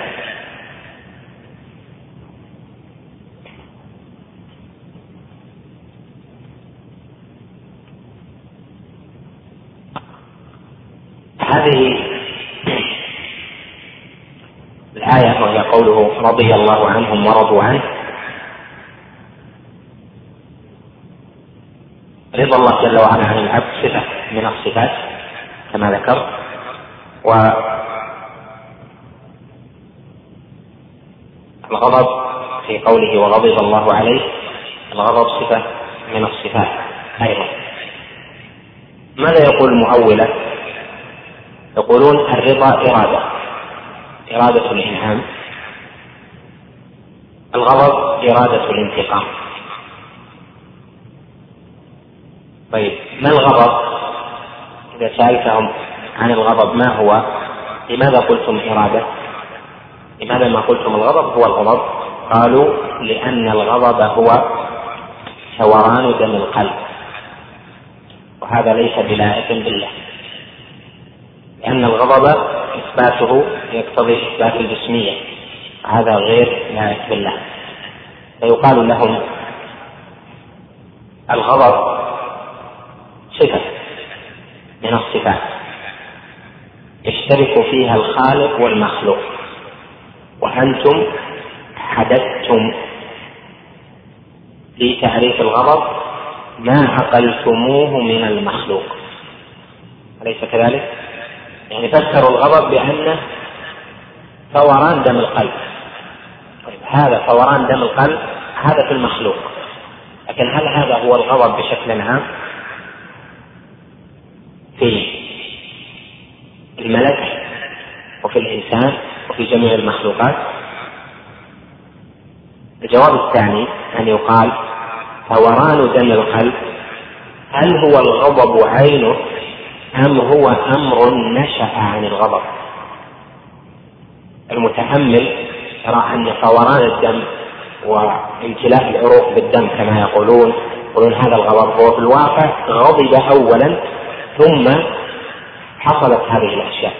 هذه الآية وهي قوله رضي الله عنهم ورضوا عنه، رضا الله جل وعلا عن العبد صفة من الصفات كما ذكرت، والغضب في قوله وغضب الله عليه. الغضب صفة من الصفات أيضا. ماذا يقول المؤولة؟ يقولون الرضا إرادة الإنعام، الغضب إرادة الانتقام. طيب ما الغضب؟ إذا سألتهم عن الغضب ما هو، لماذا قلتم إرادة؟ لماذا ما قلتم الغضب هو الغضب؟ قالوا لأن الغضب هو ثوران دم القلب، وهذا ليس بلائق بالله، لأن الغضب إثباته يقتضي إثبات الجسمية، هذا غير لائق بالله. فيقال لهم الغضب صفة من الصفات يشترك فيها الخالق والمخلوق، وأنتم حددتم في تعريف الغضب ما عقلتموه من المخلوق، أليس كذلك؟ يعني فسروا الغضب بأنه ثوران دم القلب. طيب هذا ثوران دم القلب هذا في المخلوق، لكن هل هذا هو الغضب بشكل عام؟ في الملك وفي الإنسان وفي جميع المخلوقات. الجواب الثاني أن يقال ثوران دم القلب هل هو الغضب عينه أم هو أمر نشأ عن الغضب؟ المتأمل يرى أن ثوران الدم وامتلاء العروق بالدم كما يقولون هذا الغضب، هو في الواقع غضب أولا ثم حصلت هذه الأشياء.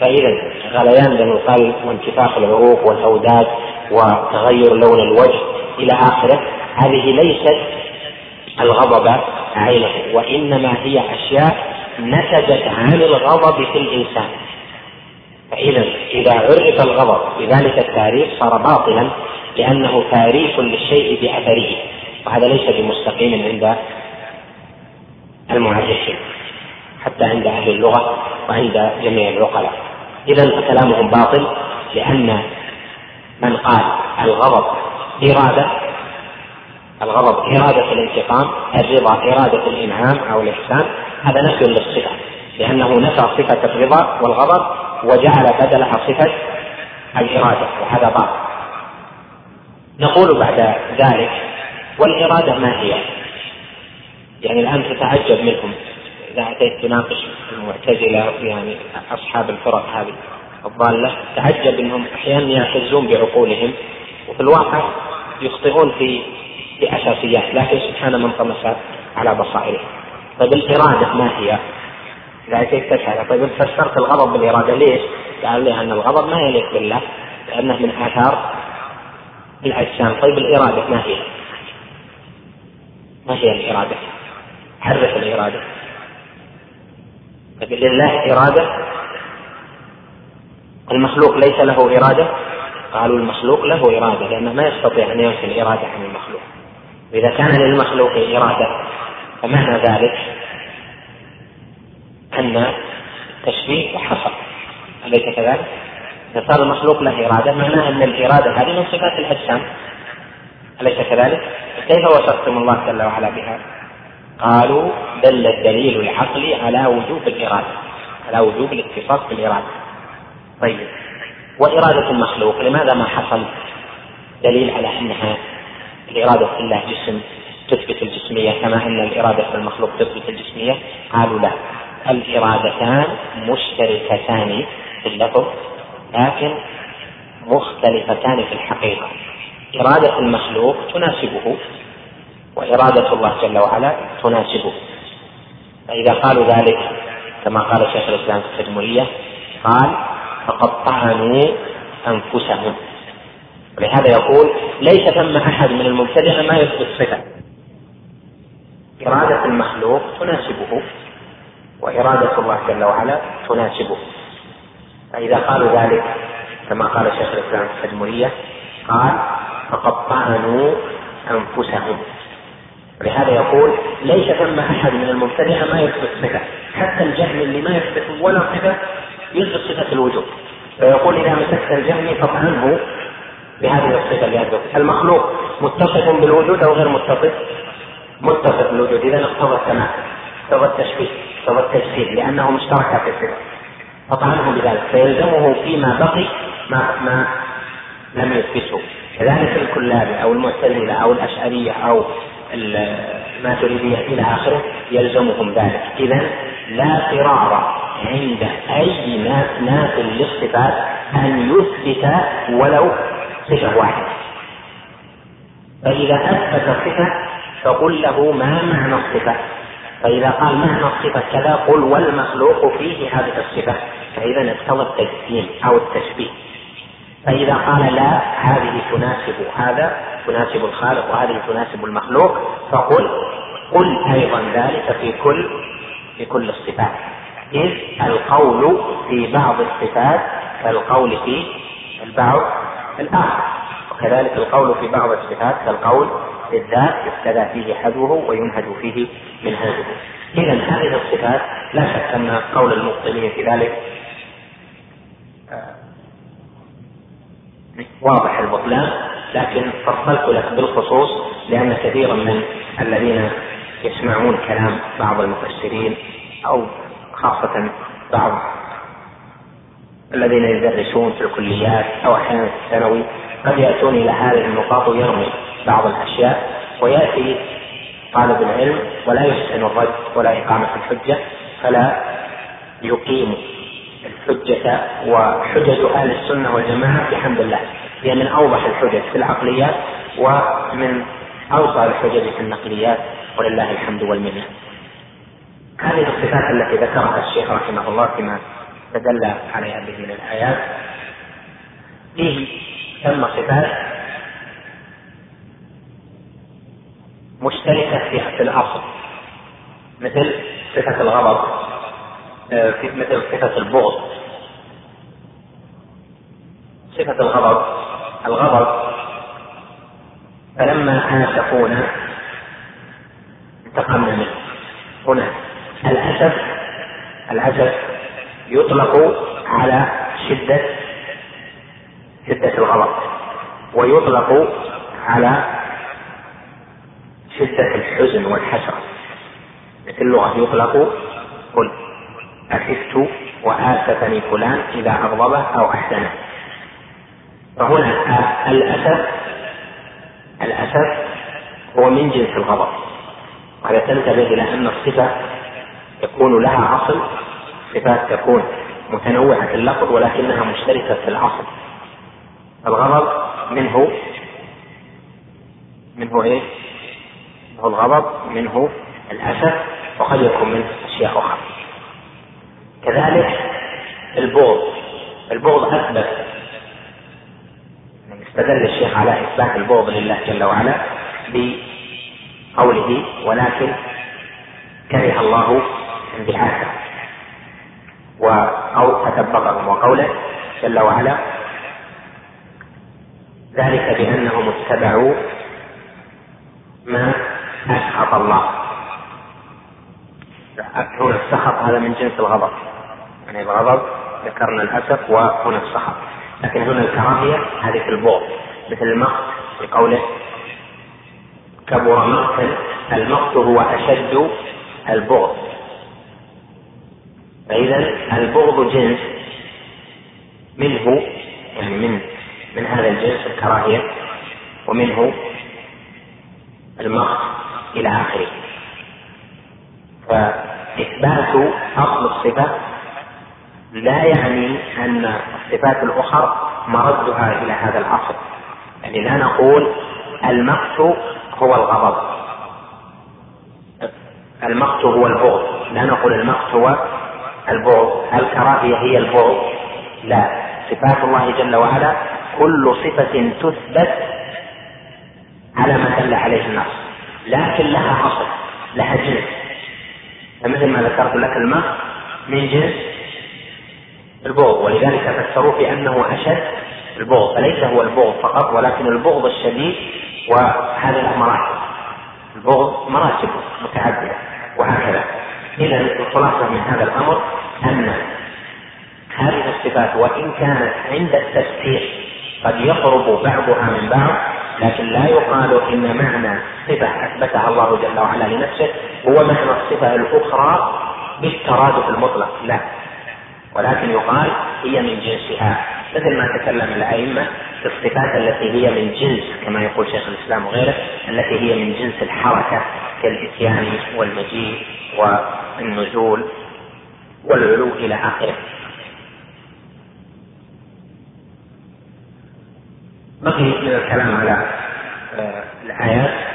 فإذا غليان دم القلب وانتفاخ العروق والأوداد وتغير لون الوجه إلى آخره، هذه ليست الغضب عينه، وإنما هي أشياء نتجت عن الغضب في الإنسان. فإذا إذا عرف الغضب بذلك التعريف صار باطلا، لأنه تعريف للشيء بأثره، وهذا ليس بمستقيم عند المعرفين حتى عند أهل اللغة وعند جميع العقلاء. إذا فكلامهم باطل، لأن من قال الغضب إرادة الانتقام، الرضا إرادة الإنعام أو الإحسان، هذا نفي للصفة، لأنه نفى صفة الرضا والغضب وجعل بدلها صفة الإرادة، وهذا باطل. نقول بعد ذلك والإرادة ما هي؟ يعني الآن تتعجب منهم إذا أتيت تناقش المعتزلة يعني أصحاب الفرق هذه الضالة، تعجب أنهم أحيانا يعتزون بعقولهم وفي الواقع يخطئون في أساسيات، لكن سبحان من طمس على بصائره. طيب الإرادة ما هي؟ إذا أتيت تسأل طيب فسرت الغضب بالإرادة ليش؟ قال لي أن الغضب ما يليق بالله لأنه من آثار الأجسام. طيب الإرادة ما هي؟ ما هي الإرادة؟ عرف الإرادة. طيب لله إرادة، المخلوق ليس له إرادة؟ قالوا المخلوق له إرادة لأنه ما يستطيع أن ينفي الإرادة عن المخلوق، وإذا كان للمخلوق إرادة فمعنى ذلك أن التشبيه حصل، أليس كذلك؟ إذا صار المخلوق له إرادة معناه أن الإرادة هذه من صفات الأجسام، أليس كذلك؟ كيف وصفتم الله جل وعلا بها؟ قالوا دل الدليل العقلي على وجوب الإرادة، على وجوب الاتصاف بالإرادة. طيب وإرادة المخلوق لماذا ما حصل دليل على أنها الإرادة في الله جسم تثبت الجسمية كما أن الإرادة في المخلوق تثبت الجسمية؟ قالوا لا، الإرادتان مشتركتان في اللفظ لكن مختلفتان في الحقيقة. إرادة المخلوق تناسبه وإرادة الله جل وعلا تناسبه. فإذا قالوا ذلك كما قال شيخ الإسلام في التدمرية قال فقد طعنوا أنفسهم. ولهذا يقول ليس ثم أحد من المبتدع ما يثبت صفة، إرادة المخلوق تناسبه وإرادة الله جل وعلا تناسبه. فإذا قالوا ذلك كما قال شيخ الإسلام في التدمرية قال فقد طعنوا أنفسهم. لهذا يقول ليس ثم أحد من المبتدع ما يثبت صفة، حتى الجهل اللي ما يثبت ولا صفة يثبت صفة الوجود. فيقول إذا مسكت الجهل فطعنه بهذه الصفة اللي أثبتت. المخلوق متصف بالوجود أو غير متصف؟ متصف بالوجود، إذا اقتضى السماء، اقتضى التشبيه، اقتضى التجسيد، لأنه مشترك في الصفة فطعنه بذلك، فيلزمه فيما بقي ما لم يثبته. كذلك الكلابي أو المعتزلة أو الأشعرية أو ما تريدية إلى آخره يلزمهم ذلك. إذن لا فرار عند أي ناقل للصفات أن يثبت ولو صفة واحدة، فإذا أثبت الصفة فقل له ما معنى الصفة، فإذا قال معنى الصفة كذا قل والمخلوق فيه هذه الصفة، فإذا اقتضى التجسيم أو التشبيه. فإذا قال لا هذه تناسب هذا، تناسب الخالق وهذه تناسب المخلوق، فقل أيضا ذلك في كل الصفات، إذ القول في بعض الصفات كالقول في البعض الآخر، وكذلك القول في بعض الصفات كالقول في الذات يفتدى فيه حذوه وينهج فيه من هذه. إذن هذه الصفات لا شك أن قول المبطلين في ذلك واضح البطلان، لكن فصلت لك بالخصوص لأن كثيرا من الذين يسمعون كلام بعض المفسرين أو خاصة بعض الذين يدرسون في الكليات أو أحيانا في الثانوي قد يأتون إلى هذه النقاط ويرمي بعض الأشياء، ويأتي طالب العلم ولا يحسن الرد ولا إقامة الحجة، فلا يقيم الحجة وحجج أهل السنة والجماعة بحمد الله، هي من أوضح الحجج في العقليات ومن أوضح الحجج في النقليات، ولله الحمد والمنة. هذه الصفات التي ذكرها الشيخ رحمه الله فيما تدل عليها به من الآيات، فيه ثم صفات مشتركة في الأصل، مثل صفة الغضب، مثل صفة البغض. صفة الغضب فلما آسفونا انتقمنا منه. هنا الأسف يطلق على شدة الغضب، ويطلق على شدة الحزن والحسرة، مثل اللغة يطلق قل أسفت وآسفني فلان إذا أغضبه أو أحزنه. فهنا الأسف هو من جنس الغضب، وهذا تنتبه إلى أن الصفة يكون لها أصل، صفات تكون متنوعة في اللفظ ولكنها مشتركة في الأصل. الغضب منه إيه؟ منه الغضب، منه الأسف، وقد يكون منه أشياء أخرى. كذلك البغض أثبت، استدل الشيخ على إثبات البغض لله جل وعلا بقوله ولكن كره الله انبعاثه، أو تطبقهم، وقوله جل وعلا ذلك بأنهم اتبعوا ما أسخط الله. هنا السخط هذا من جنس الغضب، يعني الغضب ذكرنا الأسف وهنا السخط، لكن هنا الكراهية هذه في البغض، مثل المقت بقوله كبر مقتا، المقت هو أشد البغض. فإذا البغض جنس منه، يعني من هذا الجنس الكراهية، ومنه المقت إلى آخره. فإثبات أصل الصفة لا يعني أن الصفات الأخرى مردها إلى هذا الأصل، يعني لا نقول المقت هو الغضب، المقت هو البغض، لا نقول المقت هو البغض، الكراهية هي البغض، لا. صفات الله جل وعلا كل صفة تثبت على ما دل عليه النص، لكن لها أصل، لها جنس، فمثل ما ذكرت لك المقت من جنس البغض، ولذلك فسروا بأنه أشد البغض، فليس هو البغض فقط ولكن البغض الشديد، وهذا له مراتب، البغض مراتب متعددة وهكذا. إذا الخلاصة من هذا الأمر أن هذه الصفات وإن كانت عند التفسير قد يقرب بعضها من بعض، لكن لا يقال إن معنى صفة أثبتها الله جل وعلا لنفسه هو معنى الصفة الأخرى بالترادف المطلق، لا، ولكن يقال هي من جنسها، مثل ما تكلم الأئمة في الصفات التي هي من جنس، كما يقول شيخ الإسلام وغيره، التي هي من جنس الحركة كالإتيان والمجيء والنزول والعلو إلى آخره. بقي من الكلام على الآيات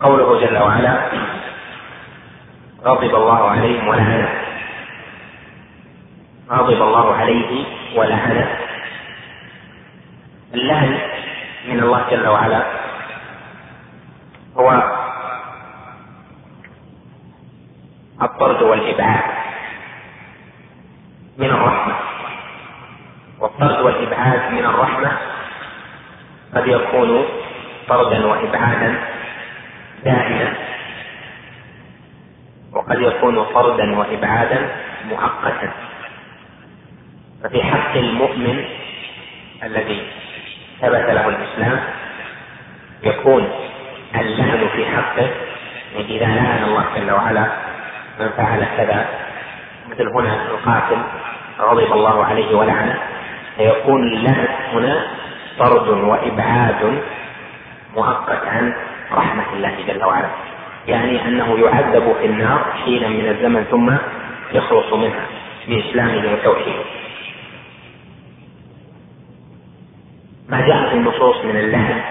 قوله جل وعلا غضب الله عليهم ولعنه، غضب الله عليه ولعنه. اللعن من الله جل وعلا هو الطرد والإبعاد من الرحمة، والطرد والإبعاد من الرحمة قد يكون طردا وإبعادا دائما، وقد يكون طردا وإبعادا مؤقتا. ففي حق المؤمن الذي ثبت له الإسلام يكون اللعن في حقه إذا لعن الله جل وعلا من فعل كذا، مثل هنا القاتل غضب الله عليه ولعنه، فيكون اللعن هنا طرد وإبعاد مؤقت عن رحمة الله جل وعلا، يعني أنه يعذب في النار حينا من الزمن ثم يخلص منها بإسلامه وتوحيده. ما جاء في النصوص من اللعن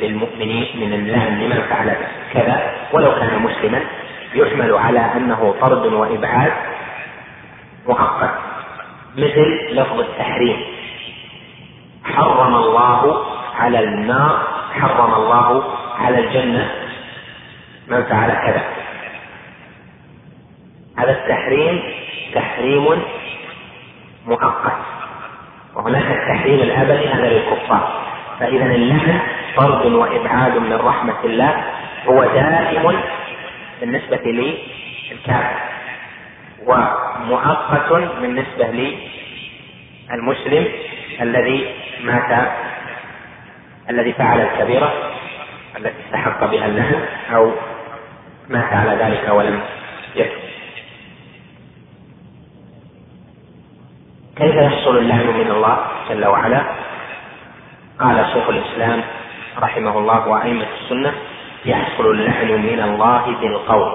للمؤمنين، من اللعن لمن فعل كذا ولو كان مسلما، يحمل على أنه طرد وإبعاد مؤقت، مثل لفظ التحريم، حرم الله على النار، حرم الله على الجنة من فعل كذا. هذا التحريم تحريم مؤقت، وهناك التحريم الأبدي هذا للكفار. فإذا اللعنة طرد وإبعاد من رحمة الله، هو دائم بالنسبة للكافر، ومؤقت بالنسبة للمسلم الذي فعل الكبيرة التي استحق بها اللعنة أو مات على ذلك ولم يتب. كيف يحصل اللعن من الله جل وعلا؟ قال شيخ الإسلام رحمه الله وأئمة السنة: يحصل اللعن من الله بالقول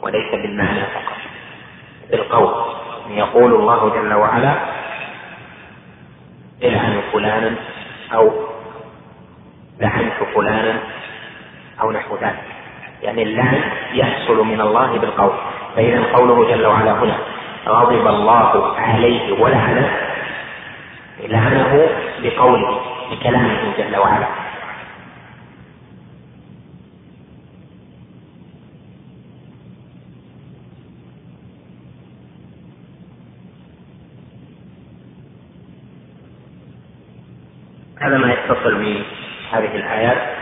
وليس بالمعنى فقط، بالقول. يقول الله جل وعلا: العن فلانا أو لعنت فلانا أو نحو ذلك، يعني اللعن يحصل من الله بالقول. فإذا قوله جل وعلا هنا غضب الله عليه ولعنه، لعنه بقوله بكلامه جل وعلا. هذا ما يتصل بهذه الآيات.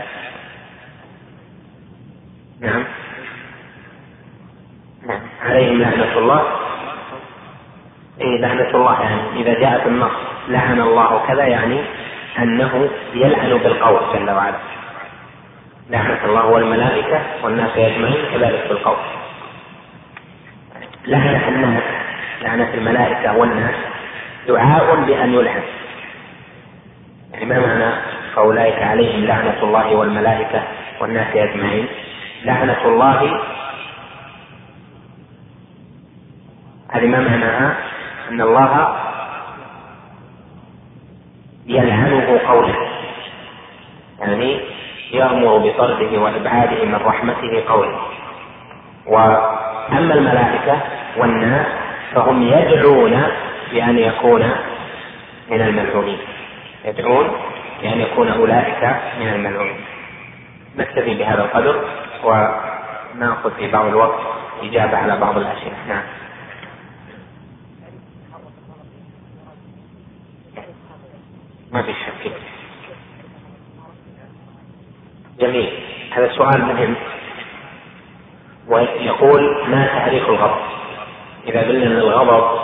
نعم. عليهم لعنة الله، لعنة الله يعني إذا جاءت النص لعن الله كذا، يعني أنه يلعن بالقول جل وعلا، لعنة الله والملائكة والناس أجمعين كذلك بالقول. لعنة الناس، لعنة الملائكة والناس، دعاء بأن يلعن. ما معنى فأولئك عليهم لعنة الله والملائكة والناس أجمعين؟ لعنة الله هذه ما معناها؟ أن الله يلعنه قوله، يعني يأمر بطرده وإبعاده من رحمته قوله. وأما الملائكة والناس فهم يدعون بأن يكون من الملعونين، يدعون بأن يكون أولئك من الملعونين. نكتفي بهذا القدر ونأخذ في بعض الوقت إجابة على بعض الأشياء. نعم. ما في شك. جميل. هذا سؤال مهم، ويقول: ما تعريف الغضب؟ إذا قلنا أن الغضب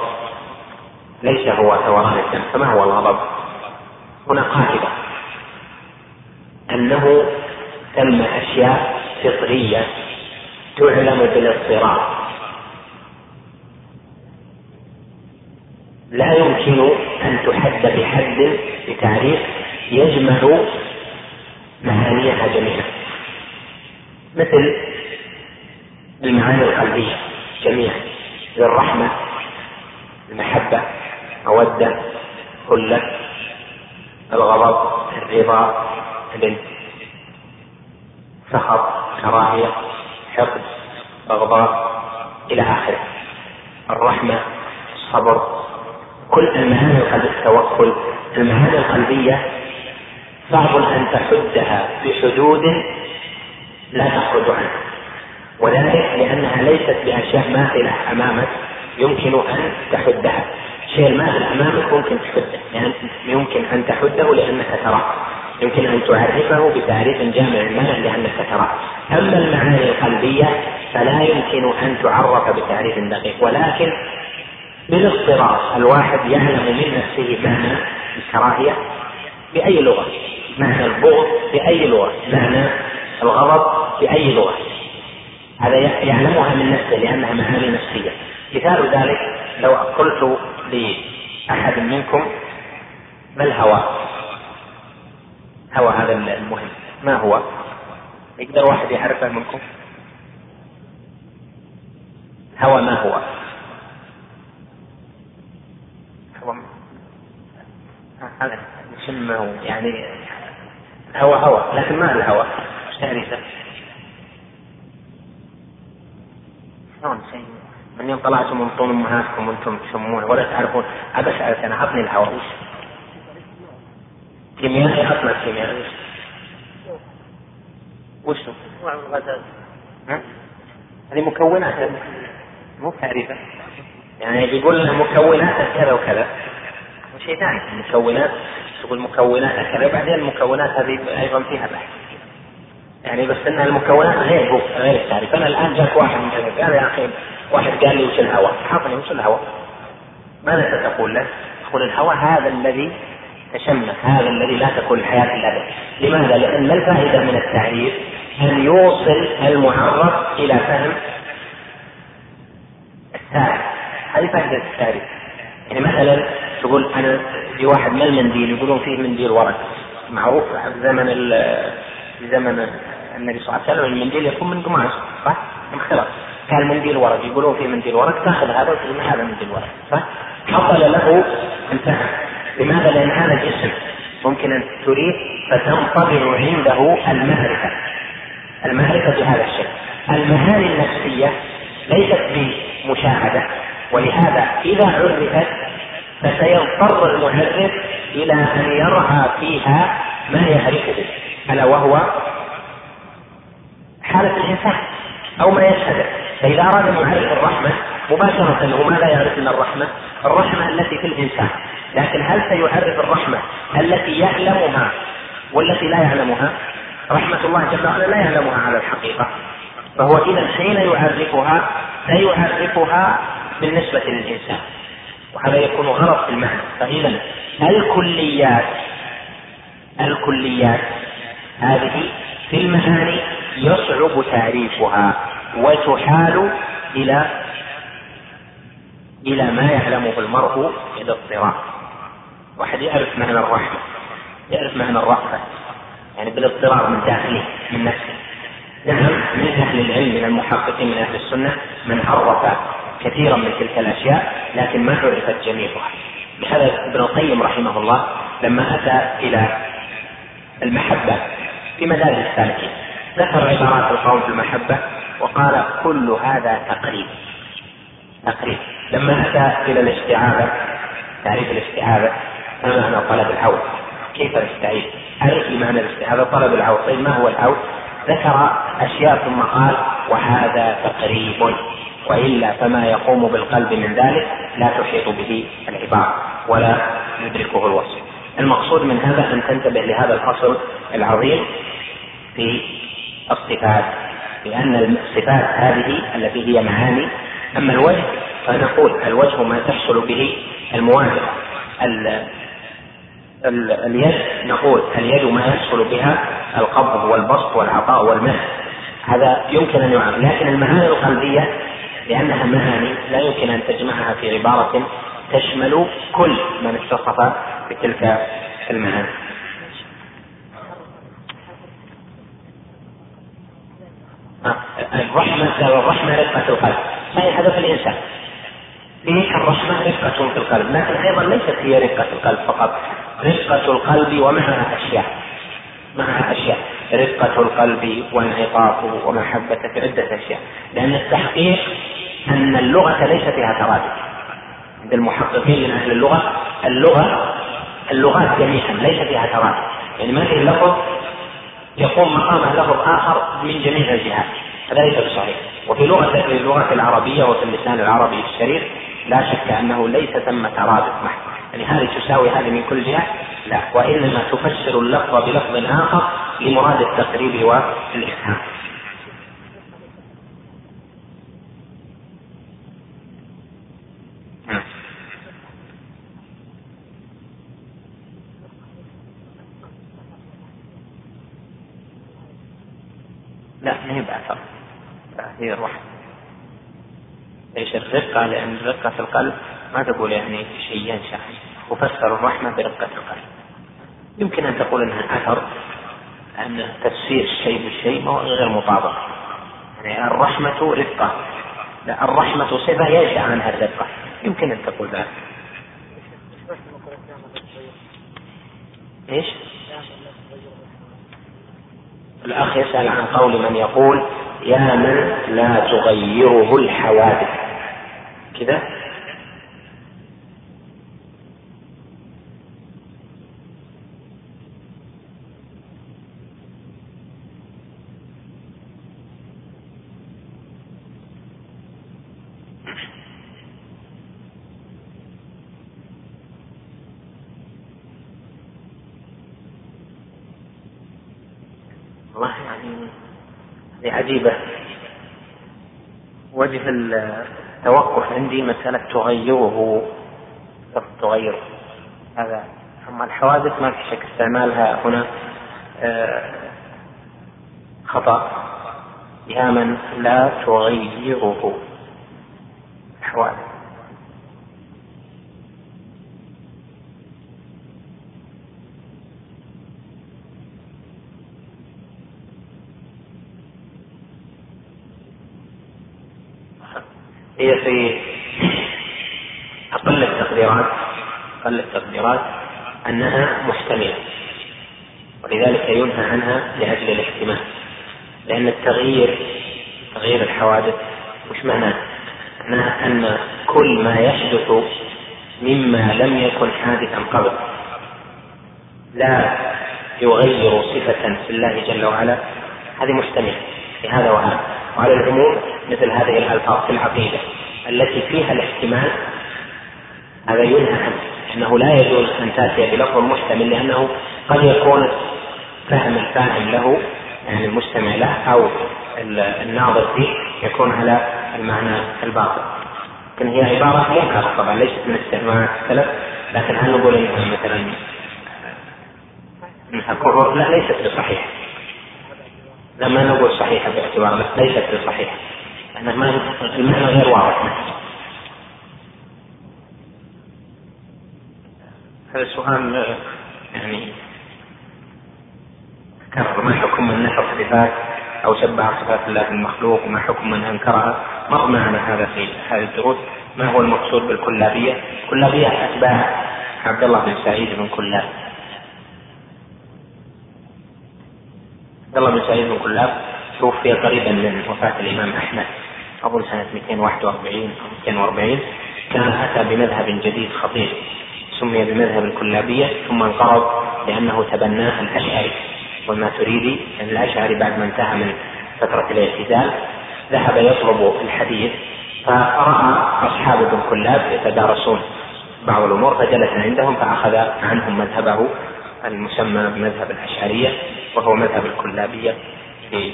ليس هو توارثا، فما هو الغضب؟ هنا قاعدة أنه ثم أشياء فطرية تعلم بالاضطراب لا يمكن أن تحد بحد بتعريف يجمع معانيها جميعا، مثل المعاني القلبية جميعا، للرحمة، المحبة، المودة، الخلة، الغضب، الرضا، سخط، كراهية، حقد، بغضاء، إلى آخره. الرحمة، الصبر، كل المعاني القلبية، التوكل، المعاني القلبية صعب أن تحدها بحدود لا تخرج عنها، وذلك لأنها ليست بأشياء ماثلة أمامك يمكن أن تحدها. شيء ماثل أمامك ممكن تحده، يعني يمكن أن تحده لأنك تراه، يمكن أن تعرفه بتعريف جامع المعنى لأنك تراه. أما المعاني القلبية فلا يمكن أن تعرف بتعريف دقيق، ولكن بالاضطراب الواحد يعلم من نفسه معنى الكراهية بأي لغة، معنى البغض بأي لغة، معنى الغضب بأي لغة، هذا يعلمها من نفسه لأنها معاني نفسية. مثال ذلك لو قلت لأحد منكم ما الهواء؟ هو هذا المهم، ما هو؟ يقدر واحد يعرفه منكم؟ هو ما هو؟ هذا نسمه يعني هو، لكن ما الهوى؟ تعريفه شلون؟ شيء من يوم طلعتم من بطون امهاتكم وانتم تسمونه ولا تعرفون. هذا سألت انا، عطني الهوى. كيميائي، عطنا الكيميائي. وشو؟ نوع من الغازات. هذه مكونات، مو تعريفه، يعني يقول لنا مكونات كذا وكذا وشيء ثاني، مكونات تقول مكونات كذا، بعدين المكونات هذه ايضا فيها بحث، يعني بس ان المكونات غير التعريف. انا الان جاك واحد من جنبي قال يا اخي، واحد قال لي وش الهواء؟ حاطني وش الهواء؟ ماذا ستقول له؟ تقول الهواء هذا الذي تشمس، هذا الذي لا تكون الحياة الا به. لماذا؟ لان الفائده من التعريف ان يوصل المعرف الى فهم السائل. هذه فائده التعريف. يعني مثلا تقول انا في واحد ما المنديل، يقولون فيه منديل ورق، معروف في زمن النبي صلى الله عليه وسلم المنديل يكون من قماش، صح؟ مختلط. قال منديل ورق، يقولون فيه منديل ورق، تاخذ هذا وتقول هذا منديل ورق، صح؟ حصل له انتهى. لماذا؟ لان هذا الاسم ممكن ان تريد فتنطبع عنده المعرفه بهذا الشيء. المعاني النفسيه ليست بمشاهده، ولهذا اذا عرفت فسيضطر المعرف الى ان يرعى فيها ما يعرفه، الا وهو حاله الانسان او ما يشهده. فاذا اراد المعرف الرحمه مباشره هو ماذا يعرف من الرحمه؟ الرحمه التي في الانسان، لكن هل سيعرف الرحمه التي يعلمها والتي لا يعلمها؟ رحمه الله جل وعلا لا يعلمها على الحقيقه، فهو اذا حين يعرفها سيعرفها بالنسبه للانسان، وهذا يكون غلط في المعنى. فإذا الكليات هذه في المعاني يصعب تعريفها وتحال إلى ما يعلمه المرء إلى اضطراب. واحد يعرف معنى الرحمة، يعرف معنى الرحمة يعني بالاضطراب من داخله من نفسه. نعم، من أهل العلم من المحققين من أهل السنة من عرف كثيرا من تلك الأشياء، لكن ما عرفت جميعها. بهذا ابن القيم رحمه الله لما أتى إلى المحبة في مدارج السالكين ذكر عبارات القوم في المحبة وقال كل هذا تقريب. لما أتى إلى الاستعاذة، تعريف الاستعاذة أنا طلب العون، كيف نستعيذ؟ أعرف معنى الاستعاذة، طلب العون. طيب ما هو العون؟ ذكر أشياء ثم قال وهذا تقريب، وإلا فما يقوم بالقلب من ذلك لا تحيط به العبارة ولا يدركه الوصف. المقصود من هذا أن تنتبه لهذا الفصل العظيم في الصفات، لأن الصفات هذه التي هي معاني. أما الوجه فنقول الوجه ما تحصل به الموافق اليد، نقول اليد ما يحصل بها القبض والبسط والعطاء والمس، هذا يمكن أن يعرف. لكن المهارة القلبية لأنها مهاني لا يمكن أن تجمعها في عبارة تشمل كل من اتصف بتلك المهارة. الرحمة رفقة القلب، صحيح هذا في الإنسان إيه الرحمة رفقة في القلب، لكن أيضا ليست هي رفقة القلب فقط، رفقة القلب ومعها أشياء، معها أشياء، رفقة القلب وانعطافه ومحبته عدة أشياء، لأن التحقيق أن اللغة ليس فيها ترادف عند المحققين من أهل اللغة، اللغات جميعا ليس فيها ترادف، يعني ما في لفظ يقوم مقامه لفظ آخر من جميع الجهات، هذا ليس بصحيح. وفي اللغة العربية وفي اللسان العربي الشريف لا شك أنه ليس ثم ترادف محض، يعني هذه تساوي هذه من كل جهة لا، وإنما تفسر اللفظ بلفظ آخر لمراد التقريب والإفهام. لا ما هي بأثر، لا هي الرحمة، ليش الرقة؟ لأن الرقة في القلب ما تقول يعني شيئا شخص، وفسر الرحمة برقة القلب. يمكن أن تقول أنها أثر، أن تفسير الشيء بالشيء غير مطابق، يعني الرحمة رقة، لا الرحمة صفة يجعل عنها الرقة، يمكن أن تقول ذلك. إيش؟ الأخ يسأل عن قول من يقول يا من لا تغيره الحوادث كذا، عجيبة. وجه التوقف عندي مسألة تغيره هذا، أما الحوادث ما في شك استعمالها هنا خطأ، يا من لا تغيره الحوادث، هي في أقل التقديرات أنها محتملة، ولذلك ينهى عنها لأجل الاحتمال، لأن تغيير الحوادث مش معناه أن كل ما يحدث مما لم يكن حادثا قبل لا يغير صفة في الله جل وعلا، هذه محتملة لهذا وهذا. وعلى العموم مثل هذه الألفاظ في العقيدة التي فيها الاحتمال هذا ينهى عنه، أنه لا يجوز أن تأتي بلفظ محتمل، لأنه قد يكون فهم الفاهم له يعني المستمع له أو الناظر فيه يكون على المعنى الباطل، لكن هي عبارة منكرة طبعا ليست من استعمال السلف، لكن هل نقول أنها مثلا لا ليست بصحيحة، لما نقول صحيحة باعتبار ليست بصحيحة، أنها المعنى غير واضح. هذا السؤال يعني كرر، ما حكم من نشر صفات أو شبه صفات الله بالمخلوق، وما حكم من أنكرها؟ مر معنا هذا في هذه الدروس. ما هو المقصود بالكلابية؟ كلابية أتباع عبد الله بن سعيد بن كلاب، عبد الله بن سعيد بن كلاب توفي قريبا من وفاة الإمام أحمد أظن سنة 241 أو 240، كان أتى بمذهب جديد خطير سمي بمذهب الكلابية، ثم انقرض لأنه تبناه الأشعري والماتريدي، لأن الأشعري بعد ما انتهى من فترة الاعتزال ذهب يطلب الحديث، فرأى أصحاب بن كلاب يتدارسون بعض الأمور فجلس عندهم فأخذ عنهم مذهبه المسمى بمذهب الأشعرية، وهو مذهب الكلابية في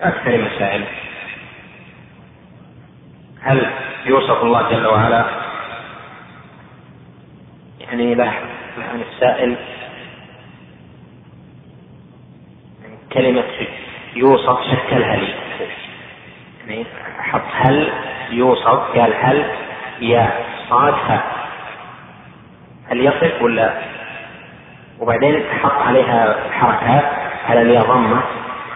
أكثر مسائل. هل يوصف الله جل وعلا يعني له عن السائل كلمة يوصف شكلها لي، يعني حط هل يوصف، قال هل يا صادفة هل يصف ولا، وبعدين حط عليها حركات على اليا ضمة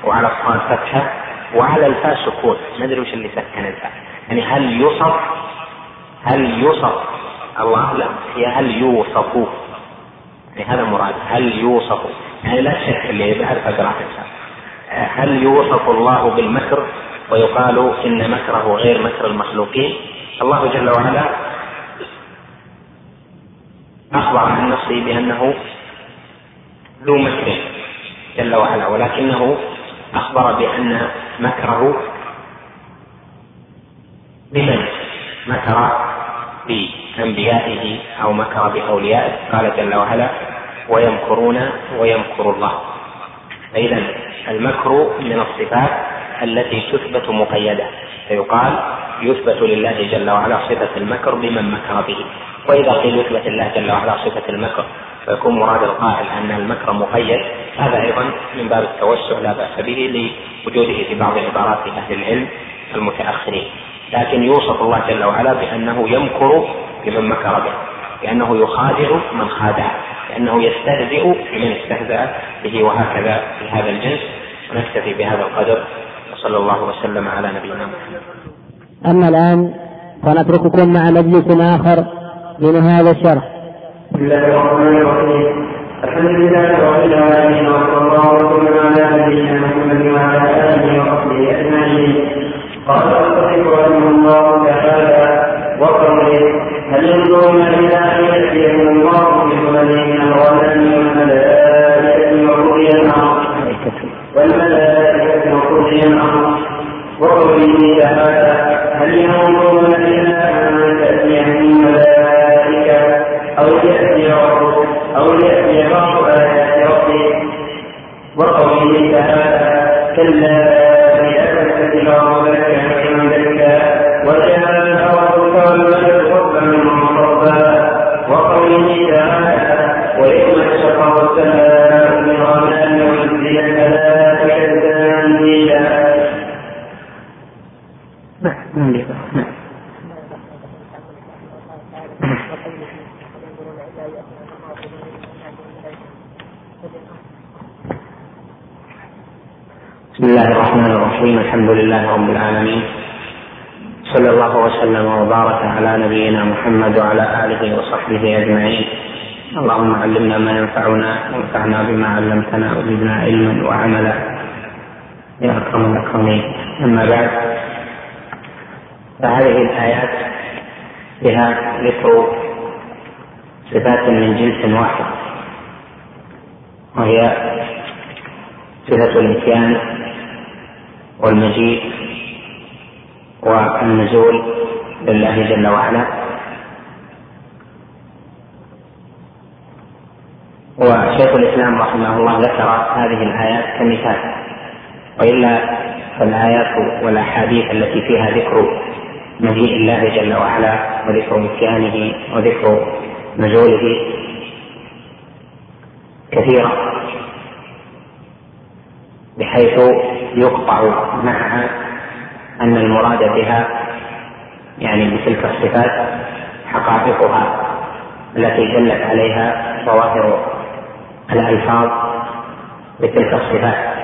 وعلى الصاد فتحة وعلى الفاء سكون، ما ادري وش اللي سكن الفاء، يعني هل يوصف، هل يوصف الله اعلم، هي هل يوصف، يعني هذا المراد هل يوصف، يعني لا شك اللي يبحث فقرات الانسان، هل يوصف الله بالمكر ويقال ان مكره غير مكر المخلوقين؟ الله جل وعلا اخبر عن نفسه بانه ذو مكر جل وعلا، ولكنه اخبر بان مكره بمن مكر بانبيائه او مكر باوليائه، قال جل وعلا ويمكرون ويمكر الله. اذا المكر من الصفات التي تثبت مقيده، فيقال يثبت لله جل وعلا صفه المكر بمن مكر به، واذا قيل يثبت الله جل وعلا صفه المكر فيكون مراد القائل ان المكر مقيد، هذا ايضا من باب التوسع لا باس به لوجوده في بعض عبارات اهل العلم المتاخرين، لكن يوصف الله جل وعلا بانه يمكر بمن مكر به، لانه يخادع من خادعه، لانه يستهزئ بمن استهزأ به، وهكذا في هذا الجنس. ونكتفي بهذا القدر، صلى الله وسلم على نبينا محمد. اما الان فنترككم مع مجلس اخر من هذا الشرح. بسم الله الرحمن الرحيم، الحمد لله رب العالمين، وصلى الله وسلم على نبينا محمد وعلى اله وصحبه اجمعين. قال الصحيح رحمه الله تعالى وقوله هل ينظرون الى ان ياتيهم الله بظلم او غنم والملائكه وقضي الامر وقوله تعالى هل ينظرون إلى أن تأتيهم الملائكة أو يأتي بعض آيات ربك، وقوله تعالى كلا لأزلفت الأرض زلزالها وجاء الأرض ثمرة صبا، وقوله تعالى ويوم تشقق السماء بغمام ونزل الملائكة تنزيلا. بسم الله الرحمن الرحيم، الحمد لله رب العالمين، صلى الله وسلم وبارك على نبينا محمد وعلى آله وصحبه أجمعين. اللهم علمنا ما ينفعنا وانفعنا بما علمتنا وزدنا علما وعملا يا أكرم الأكرمين. أما بعد، فهذه الآيات بها ذكر صفات من جنس واحد، وهي صفة الإتيان والمجيء والنزول لله جل وعلا، وشيخ الإسلام رحمه الله ذكر هذه الآيات كمثال، وإلا فالآيات والأحاديث التي فيها ذكر مجيء الله جل وعلا وذكر مكانه وذكر نزوله كثيرة، بحيث يقطع معها أن المراد بها يعني بتلك الصفات حقائقها التي دلت عليها ظواهر الألفاظ بتلك الصفات.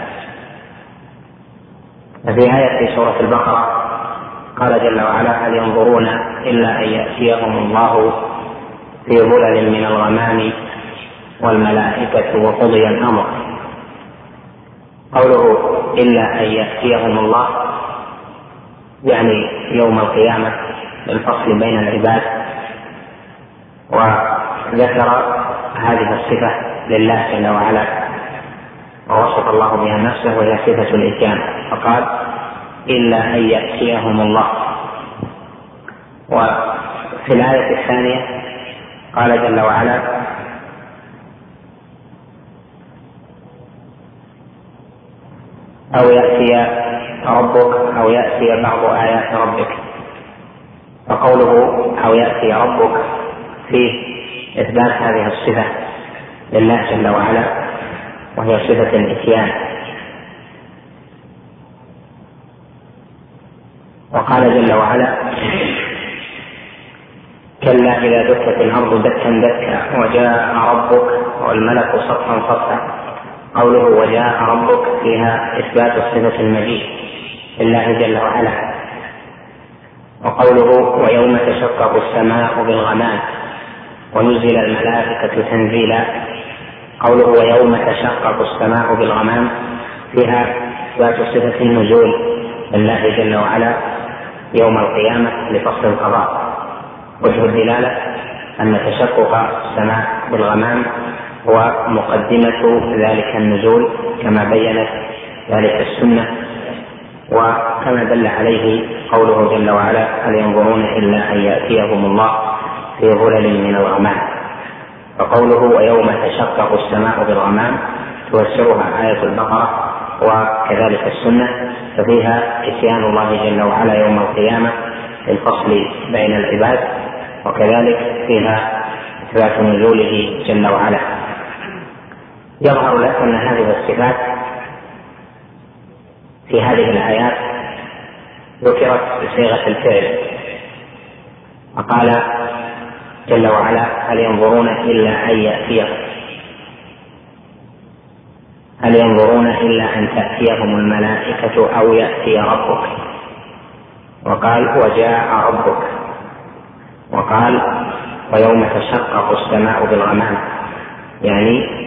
ففي آية سورة البقرة قال جل وعلا هل ينظرون إلا أن يأتيهم الله في ظلل من الغمام والملائكة وقضي الأمر. قوله إلا أن يأتيهم الله يعني يوم القيامة بالفصل بين العباد، وذكر هذه الصفة لله جل وعلا ووصف الله بها نفسه وهي صفة الإتيان، فقال إلا أن يأتيهم الله. وفي الآية الثانية قال جل وعلا أو يأتي ربك أو يأتي بعض آيات ربك، فقوله أو يأتي ربك فيه إثبات هذه الصفة لله جل وعلا، وهي صفة الإتيان. وقال جل وعلا: كلا إذا دكت الأرض دكا دكا وجاء ربك والملك صفا صفا. قوله وجاء ربك فيها إثبات صفة المجيء لله جل وعلا. وقوله ويوم تشقق السماء بالغمام ونزل الملائكة تنزيلا. قوله ويوم تشقق السماء بالغمام فيها إثبات صفة النزول لله جل وعلا يوم القيامة لفصل القضاء. وجه الدلالة أن تشقق السماء بالغمام هو مقدمة ذلك النزول كما بينت ذلك السنة، وكما دل عليه قوله جل وعلا: هل ينظرون إلا أن يأتيهم الله في ظلل من الغمام. وقوله ويوم تشقق السماء بالغمام تفسرها آية البقرة وكذلك السنة، ففيها إتيان الله جل وعلا يوم القيامة للفصل بين العباد، وكذلك فيها إثبات نزوله جل وعلا. يظهر لك أن هذه الصفات في هذه الآيات ذكرت بصيغة الفعل. وقال جل وعلا: هل ينظرون إلا أن يأتيهم، هل ينظرون إلا أن تأتيهم الملائكة أو يأتي ربك. وقال وجاء ربك. وقال ويوم تشقق السماء بالغمام، يعني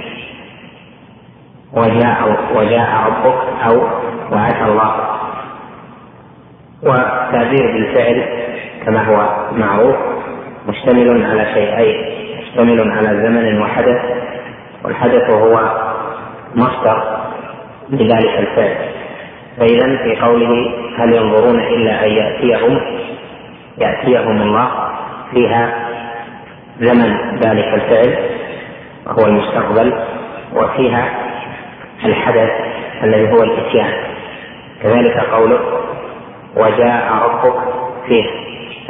وجاء ربك أو وعث الله. والتعبير بالفعل كما هو معروف مشتمل على شيئين: مشتمل على زمن وحدث، والحدث هو مصدر لذلك الفعل. فإذا في قوله هل ينظرون إلا أن يأتيهم الله فيها زمن ذلك الفعل وهو المستقبل، وفيها الحدث الذي هو الإتيان. كذلك قوله وجاء ربك فيه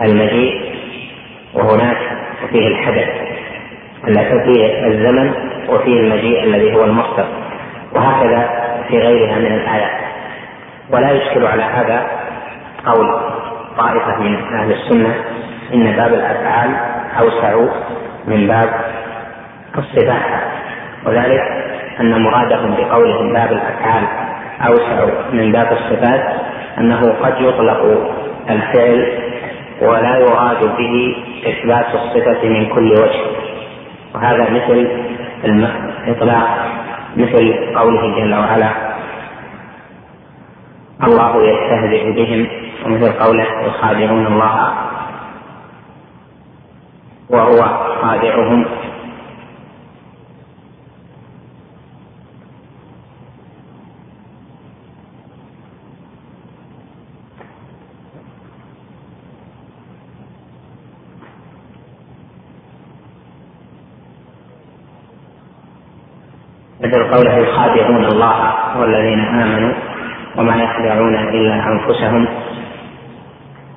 المجيء، وهناك فيه الحدث الذي فيه الزمن وفيه المجيء الذي هو المصدر، وهكذا في غيرها من الآيات. ولا يشكل على هذا قول طائفة من أهل السنة إن باب الأفعال أوسع من باب الصفات، وذلك أن مرادهم بقولهم باب الأفعال أوسع من باب الصفات أنه قد يطلق الفعل ولا يراد به إثبات الصفة من كل وجه، وهذا مثل إطلاق مثل قوله جل وعلا الله يستهزئ بهم، ومثل قوله يخادعون الله وهو خادعهم، مثل قوله يخادعون الله والذين آمنوا وما يخدعون إلا أنفسهم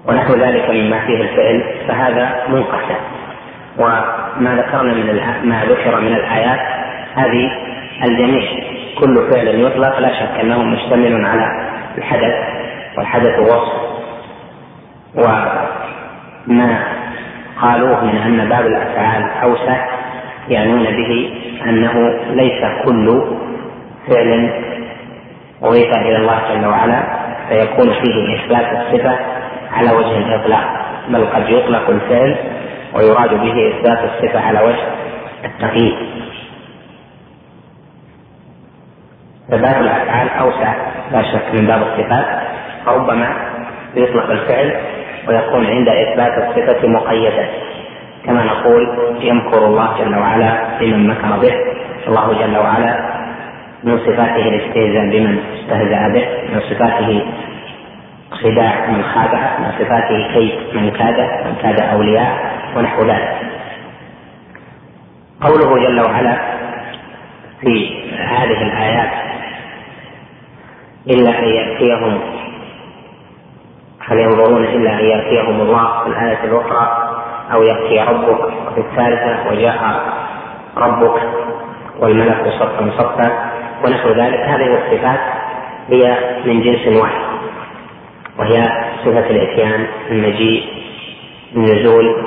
ونحو ذلك مما فيه الفعل. فهذا منقسم، وما ذكرنا ما ذكر من الآيات هذه الجميع كل فعل يطلق لا شك أنه مشتمل على الحدث، والحدث وصف. وما قالوه من أن باب الأفعال أوسع يعنون به أنه ليس كل فعل أضيف إلى الله جل وعلا فيكون فيه إثبات الصفة على وجه الإطلاق، بل قد يطلق الفعل ويراد به إثبات الصفة على وجه التقييد. فباب الأفعال أوسع لا شك من باب الصفات، فربما يطلق الفعل ويكون عند إثبات الصفة مقيدا، كما نقول يمكر الله جل وعلا بمن مكر به. الله جل وعلا من صفاته الاستهزاء بمن استهزأ به، من صفاته خداع من خادع، من صفاته كيد من كاد أولياء ونحو ذلك. قوله جل وعلا في هذه الآيات إلا أن يأتيهم، هل ينظرون إلا أن يأتيهم الله في الآية الأخرى أو يأتي ربك، وفي الثالثة وجاء ربك والملك صفا صفا ونحو ذلك. هذه الصفات هي من جنس واحد، وهي صفة الإتيان، المجيء، النزول،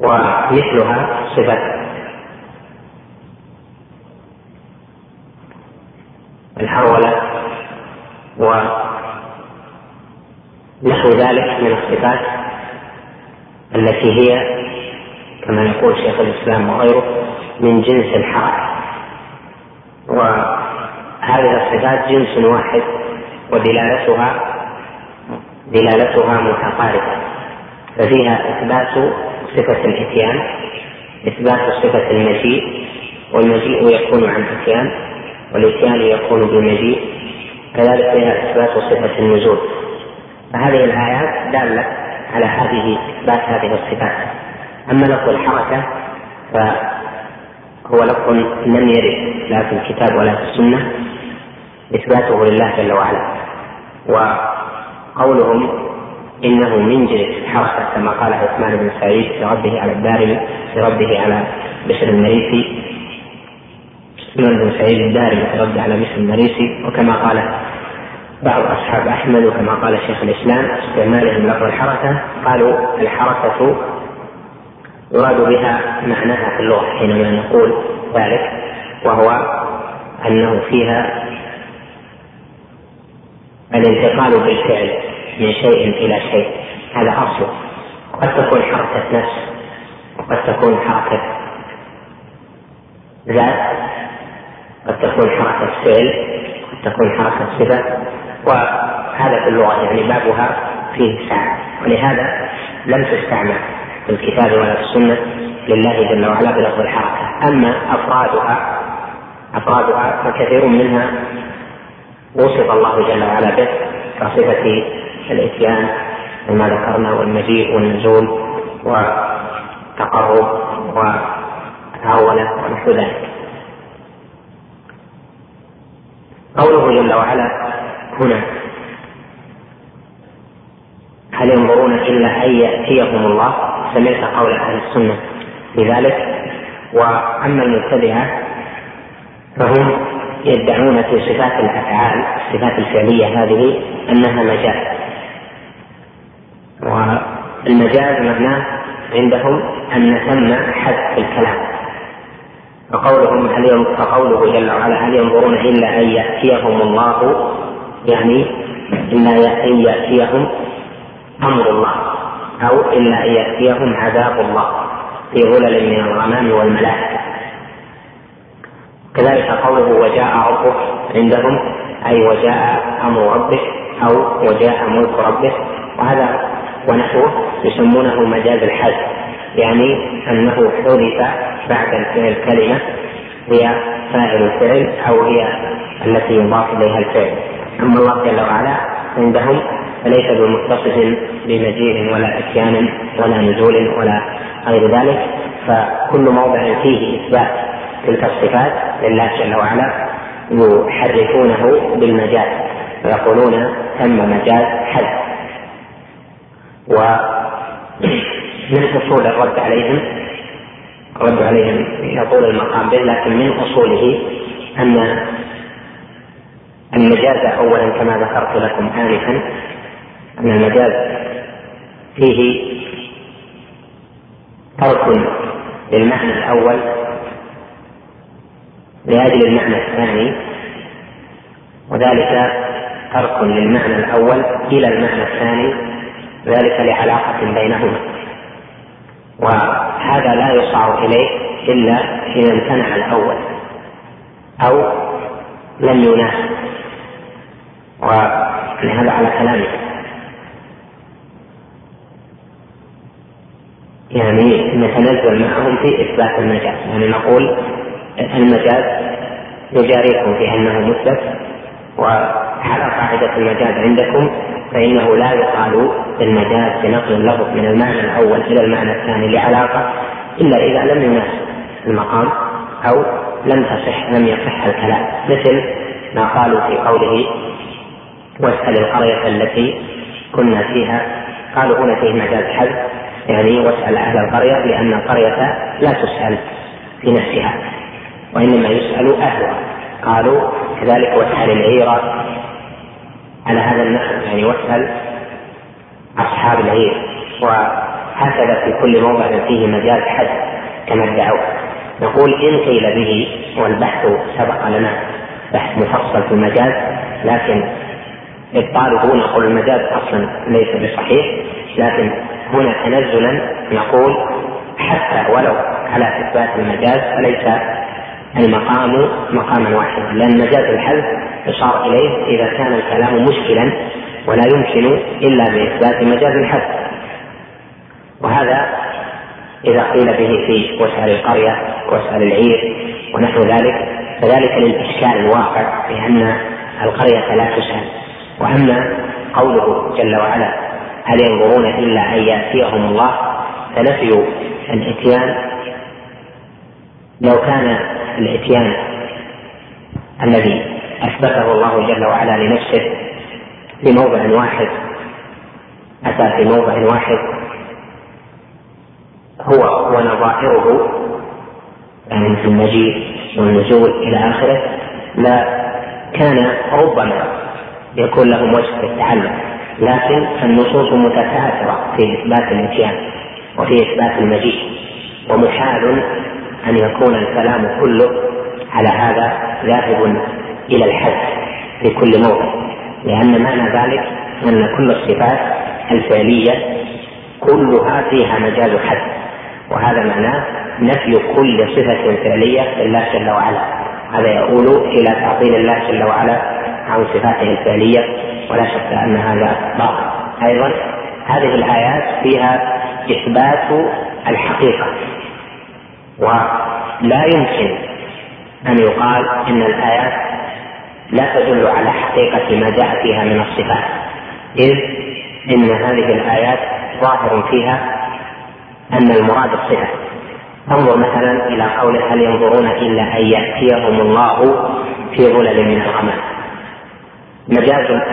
ومثلها صفة الحرولة ونحو ذلك من الصفات التي هي كما يقول شيخ الإسلام وغيره من جنس الحركة. وهذه الصفات جنس واحد ودلالتها متقاربة، ففيها إثبات صفة الإتيان، إثبات صفة المجيء، والمجيء يكون عن إتيان والإتيان يكون بالمجيء، كذلك فيها إثبات صفة النزول. فهذه الآيات دالت على إثبات هذه الصفات. أما لفظ الحركة فهو لفظ لم يرد لا في الكتاب ولا في السنة إثباته لله جل وعلا، وقولهم إنه من جنس الحركة كما قال عثمان بن سعيد لربه على الدارمي، لربه على بشر المريسي، عثمان بن سعيد الدارمي رد على بشر المريسي، وكما قال بعض أصحاب أحمد، وكما قال شيخ الإسلام استعمالهم لفظ الحركة، قالوا الحركة يراد بها معناها في اللغة حينما نقول ذلك، وهو أنه فيها الانتقال بالفعل من شيء إلى شيء، هذا أصله. قد تكون حركة نفس، وقد تكون حركة ذات، قد تكون حركة فعل، قد تكون حركة صفة، وهذا في اللغة يعني بابها فيه سعة، ولهذا لم تستعمل في الكتاب ولا في السنة لله جل وعلا بلفظ الحركة. أما أفرادها فكثير منها وصف الله جل وعلا به كصفة الإتيان وما ذكرنا والمجيء والنزول والتقرب والهولة ونحو ذلك. قوله جل وعلا هنا هل ينظرون إلا أن يأتيهم الله، سمعت قول أهل السنة بذلك. وأما المبتدعة فهم يدعون في صفات الأفعال، الصفات الفعلية هذه، أنها مجاز، والمجاز معناه عندهم أن ثم حد في الكلام. فقوله جل وعلا هل ينظرون إلا أن يأتيهم الله، يعني إلا أن يأتيهم أمر الله أو إلا أن يأتيهم عذاب الله في ظلل من الغمام والملائكة. كذلك قوله وجاء ربك عندهم أي وجاء أمر ربك أو وجاء ملك ربك، وهذا ونحوه يسمونه مجاز الحذف، يعني أنه حذف بعد الكلمة هي فاعل الفعل أو هي التي يضاف إليها الفعل. أما الله جل وعلا عندهم فليس بمتصف بمجيء ولا إتيان ولا نزول ولا غير ذلك، فكل موضع فيه إثبات تلك الصفات لله جل وعلا يحرفونه بالمجاز ويقولون تم مجاز حذف. ومن أصول الرد عليهم يطول المقام به، لكن من أصوله أن المجاز أولا كما ذكرت لكم آنفا أن المجاز فيه ترك للمعنى الأول لأجل المعنى الثاني، وذلك ترك للمعنى الأول إلى المعنى الثاني، ذلك لعلاقة بينهما، وهذا لا يصار إليه إلا إذا امتنع الأول أو لم يناسب، وهذا على كلامه يعني نتنزل معهم في إثبات المجاز، يعني نقول المجاز يجاريكم في أنه مثبت، وعلى قاعدة المجاز عندكم فإنه لا يقال بالمجاز بنقل اللفظ من المعنى الأول إلى المعنى الثاني لعلاقة إلا إذا لم يناسب المقام أو لم يصح الكلام، مثل ما قالوا في قوله واسأل القرية التي كنا فيها قالوا هنا فيه مجال حل، يعني واسأل أهل القرية، لأن القرية لا تسأل في نفسها وإنما يسأل أهلها. قالوا كذلك واسأل العيرة على هذا النحو، يعني واسأل أصحاب العير. وهكذا في كل موضع فيه مجال حل كما ادعوا. نقول إن قيل به، والبحث سبق لنا بحث مفصل في المجاز، لكن إبطاله نقول المجاز أصلا ليس بصحيح، لكن هنا تنزلا نقول حتى ولو على إثبات المجاز فليس المقام مقاما واحدا، لأن مجاز الحذف يشار إليه إذا كان الكلام مشكلا ولا يمكن إلا بإثبات مجاز الحذف. وهذا إذا قيل به في وسأل القرية وسأل العير ونحو ذلك، فذلك للإشكال الواقع بأن القرية لا تسأل. وأما قوله جل وعلا هل ينظرون إلا أن يأتيهم الله، فنفي الإتيان. لو كان الإتيان الذي أثبته الله جل وعلا لنفسه بموضع واحد، أتى في موضع واحد هو ونظائره، يعني في المجيء والنزول إلى آخره، لا كان ربما يكون لهم وجه في التعلم، لكن النصوص متكاثرة في إثبات الإتيان وفي إثبات المجيء، ومحال أن يكون الكلام كله على هذا ذاهب إلى الحذف في كل موضع، لأن معنى ذلك أن كل الصفات الفعلية كلها فيها مجال حذف، وهذا معناه نفي كل صفة فعلية لله جل وعلا. هذا يؤول إلى تعطيل الله جل وعلا عن صفاته الفعلية، ولا شك أن هذا باطل. أيضا هذه الآيات فيها إثبات الحقيقة، ولا يمكن أن يقال إن الآيات لا تدل على حقيقة ما جاء فيها من الصفات، إذ إن هذه الآيات ظاهر فيها أن المراد الصفة. انظر مثلا إلى قوله هل ينظرون إلا أن يأتيهم الله في ظلل من الغمام.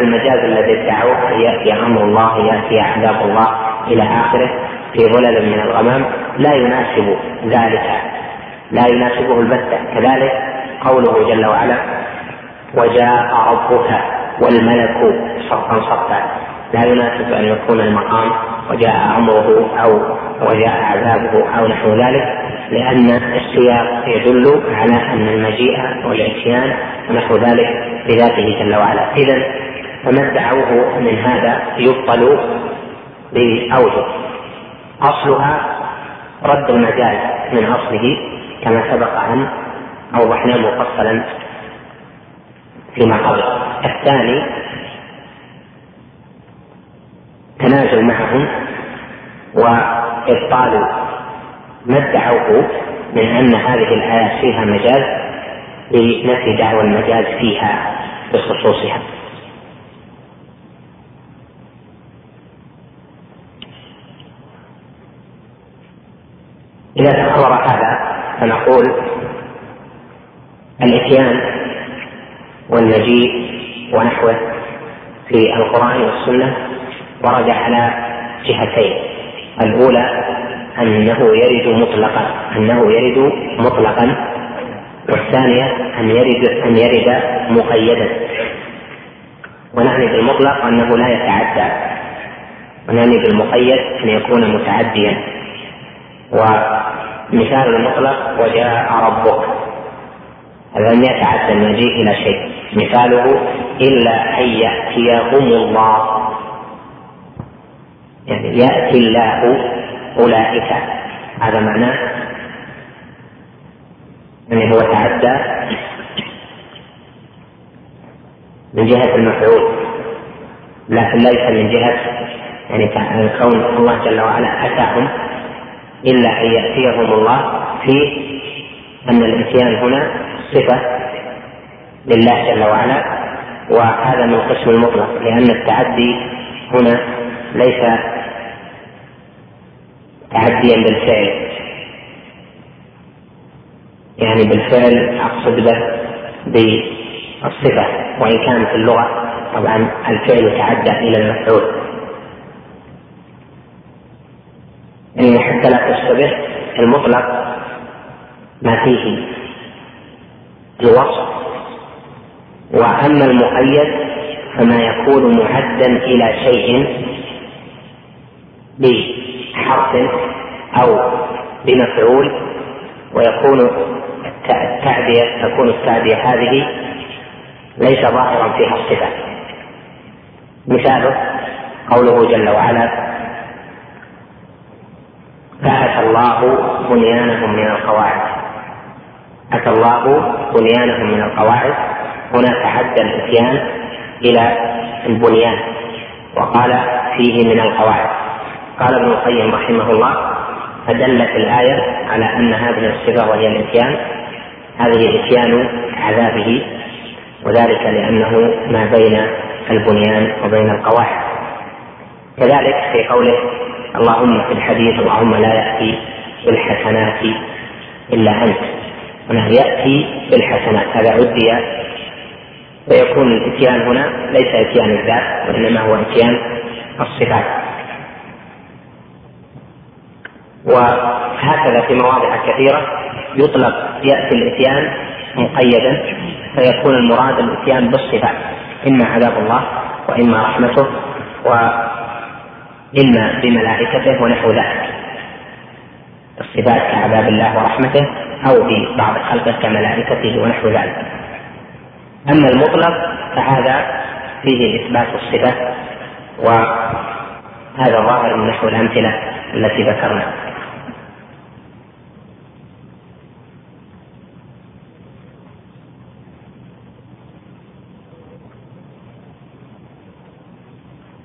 المجاز الذي ادعوه يأتي أمر الله، يأتي عذاب الله إلى آخره، في ظلل من الغمام، لا يناسب ذلك، لا يناسبه البتة. كذلك قوله جل وعلا وجاء ربك والملك صفا صفا، لا يناسب أن يكون المقام وجاء أمره أو وجاء عذابه أو نحو ذلك، لأن السياق يدل على أن المجيء والإتيان ونحو ذلك بذاته جل وعلا. إذن فما ادعوه من هذا يبطل بأوجه. أصلها رد المجال من أصله كما سبق أن أوضحنا مفصلا فيما قبل. الثاني تنازل معهم وإبطال ما ادعوه من أن هذه الآيات فيها مجاز لنفي دعوى المجاز فيها بخصوصها. إذا تحور هذا فنقول الإتيان والمجيء ونحوه في القرآن والسنة ورد على جهتين. الأولى أنه يرد مطلقا، والثانية أن يرد مقيدا. ونعني بالمطلق أنه لا يتعدى، ونعني بالمقيد أن يكون متعديا. ومثال المطلق وجاء ربك، هذا لم يتعدى المجيء إلى شيء. مثاله إلا أن يأتيهم الله، يعني يأتي الله أولئك، هذا معناه أنه هو تعدى من جهة المفعول، لكن ليس من جهة يعني كون الله جل وعلا أتاهم. إلا أن يأتيهم الله في أن الإتيان هنا صفة لله جل وعلا، وهذا من القسم المطلق، لأن التعدي هنا ليس تعديا بالفعل، يعني بالفعل أقصد به بالصفة، وإن كان في اللغة طبعا الفعل يتعدى إلى المفعول. ليس به المطلق ما فيه الوصف، وأما المقيد فما يكون معدا إلى شيء بحرف أو بمفعول، ويكون التعبية هذه ليس ظاهرا فيها الصفة. مثاله قوله جل وعلا: فأتى الله بنيانهم من القواعد. أتى الله بنيانهم من القواعد، هنا تعدى الإتيان إلى البنيان وقال فيه من القواعد. قال ابن القيم رحمه الله: فدلت الآية على أن هذه الصفة وهي الإتيان هذه إتيان عذابه، وذلك لأنه ما بين البنيان وبين القواعد. كذلك في قوله: اللهم في الحديث اللهم لا يأتي بالحسنات إلا أنت، هنا يأتي بالحسنات، هذا عدي، ويكون الإتيان هنا ليس إتيان الذات وإنما هو إتيان الصفات. وهكذا في مواضع كثيرة يطلق يأتي الإتيان مقيدا، فيكون المراد الإتيان بالصفات، إما عذاب الله وإما رحمته وإما بملائكته ونحو ذلك، الصفات كعذاب الله ورحمته أو ببعض خلقه كملائكته ونحو ذلك. أما المطلق فهذا فيه إثبات الصفة، وهذا ظاهر من نحو الأمثلة التي ذكرناها.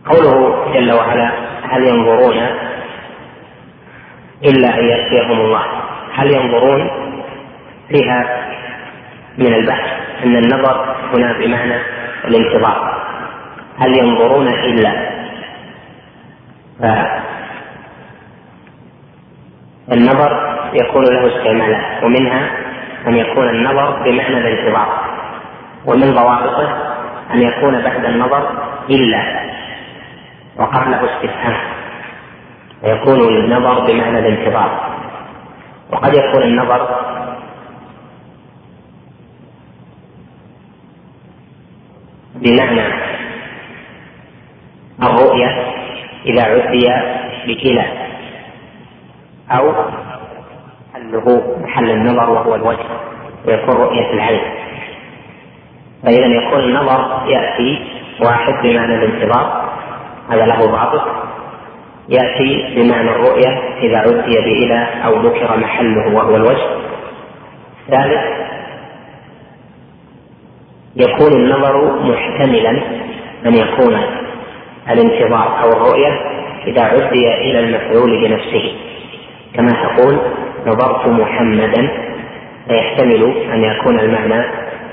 قوله جل وعلا: هل ينظرون إلا أن يأتيهم الله. هل ينظرون فيها من البحث، أن النظر هنا بمعنى الانتظار، هل ينظرون إلا، فالنظر يكون له استعمالات، ومنها أن يكون النظر بمعنى الانتظار، ومن ضوابطه أن يكون بعد النظر إلا وقبله استفهام، ويكون النظر بمعنى الانتظار. وقد يكون النظر بمعنى الرؤية إذا عدي بكلا، أو محل النظر وهو الوجه ويكون رؤية العين، فإذا يكون النظر يأتي واحد بمعنى الانتظار، هذا له ضابط، يأتي بمعنى الرؤية إذا عدي بإلى أو ذكر محله وهو الوجه. ثالث، يكون النظر محتملا أن يكون الانتظار أو الرؤية إذا عدي إلى المفعول بنفسه، كما تقول: نظرت محمدا، فيحتمل أن يكون المعنى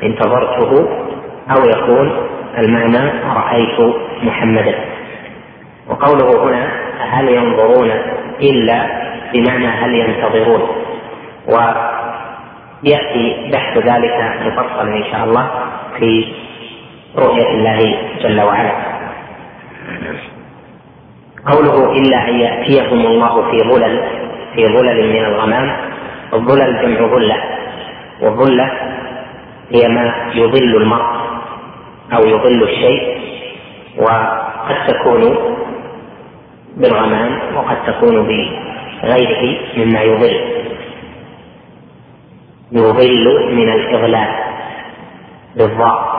انتظرته أو يكون المعنى رأيت محمدا. وقوله هنا: هل ينظرون إلا بمعنى هل ينتظرون، ويأتي بحث ذلك مفصلا إن شاء الله في رؤية الله جل وعلا. قوله: إلا أن يأتيهم الله في ظلل من الغمام. الظلل جمع ظلة، والظلة هي ما يظل المرء أو يظل الشيء، وقد تكون بالغمام وقد تكون بغيره مما يظل من الإغلال بالضاء،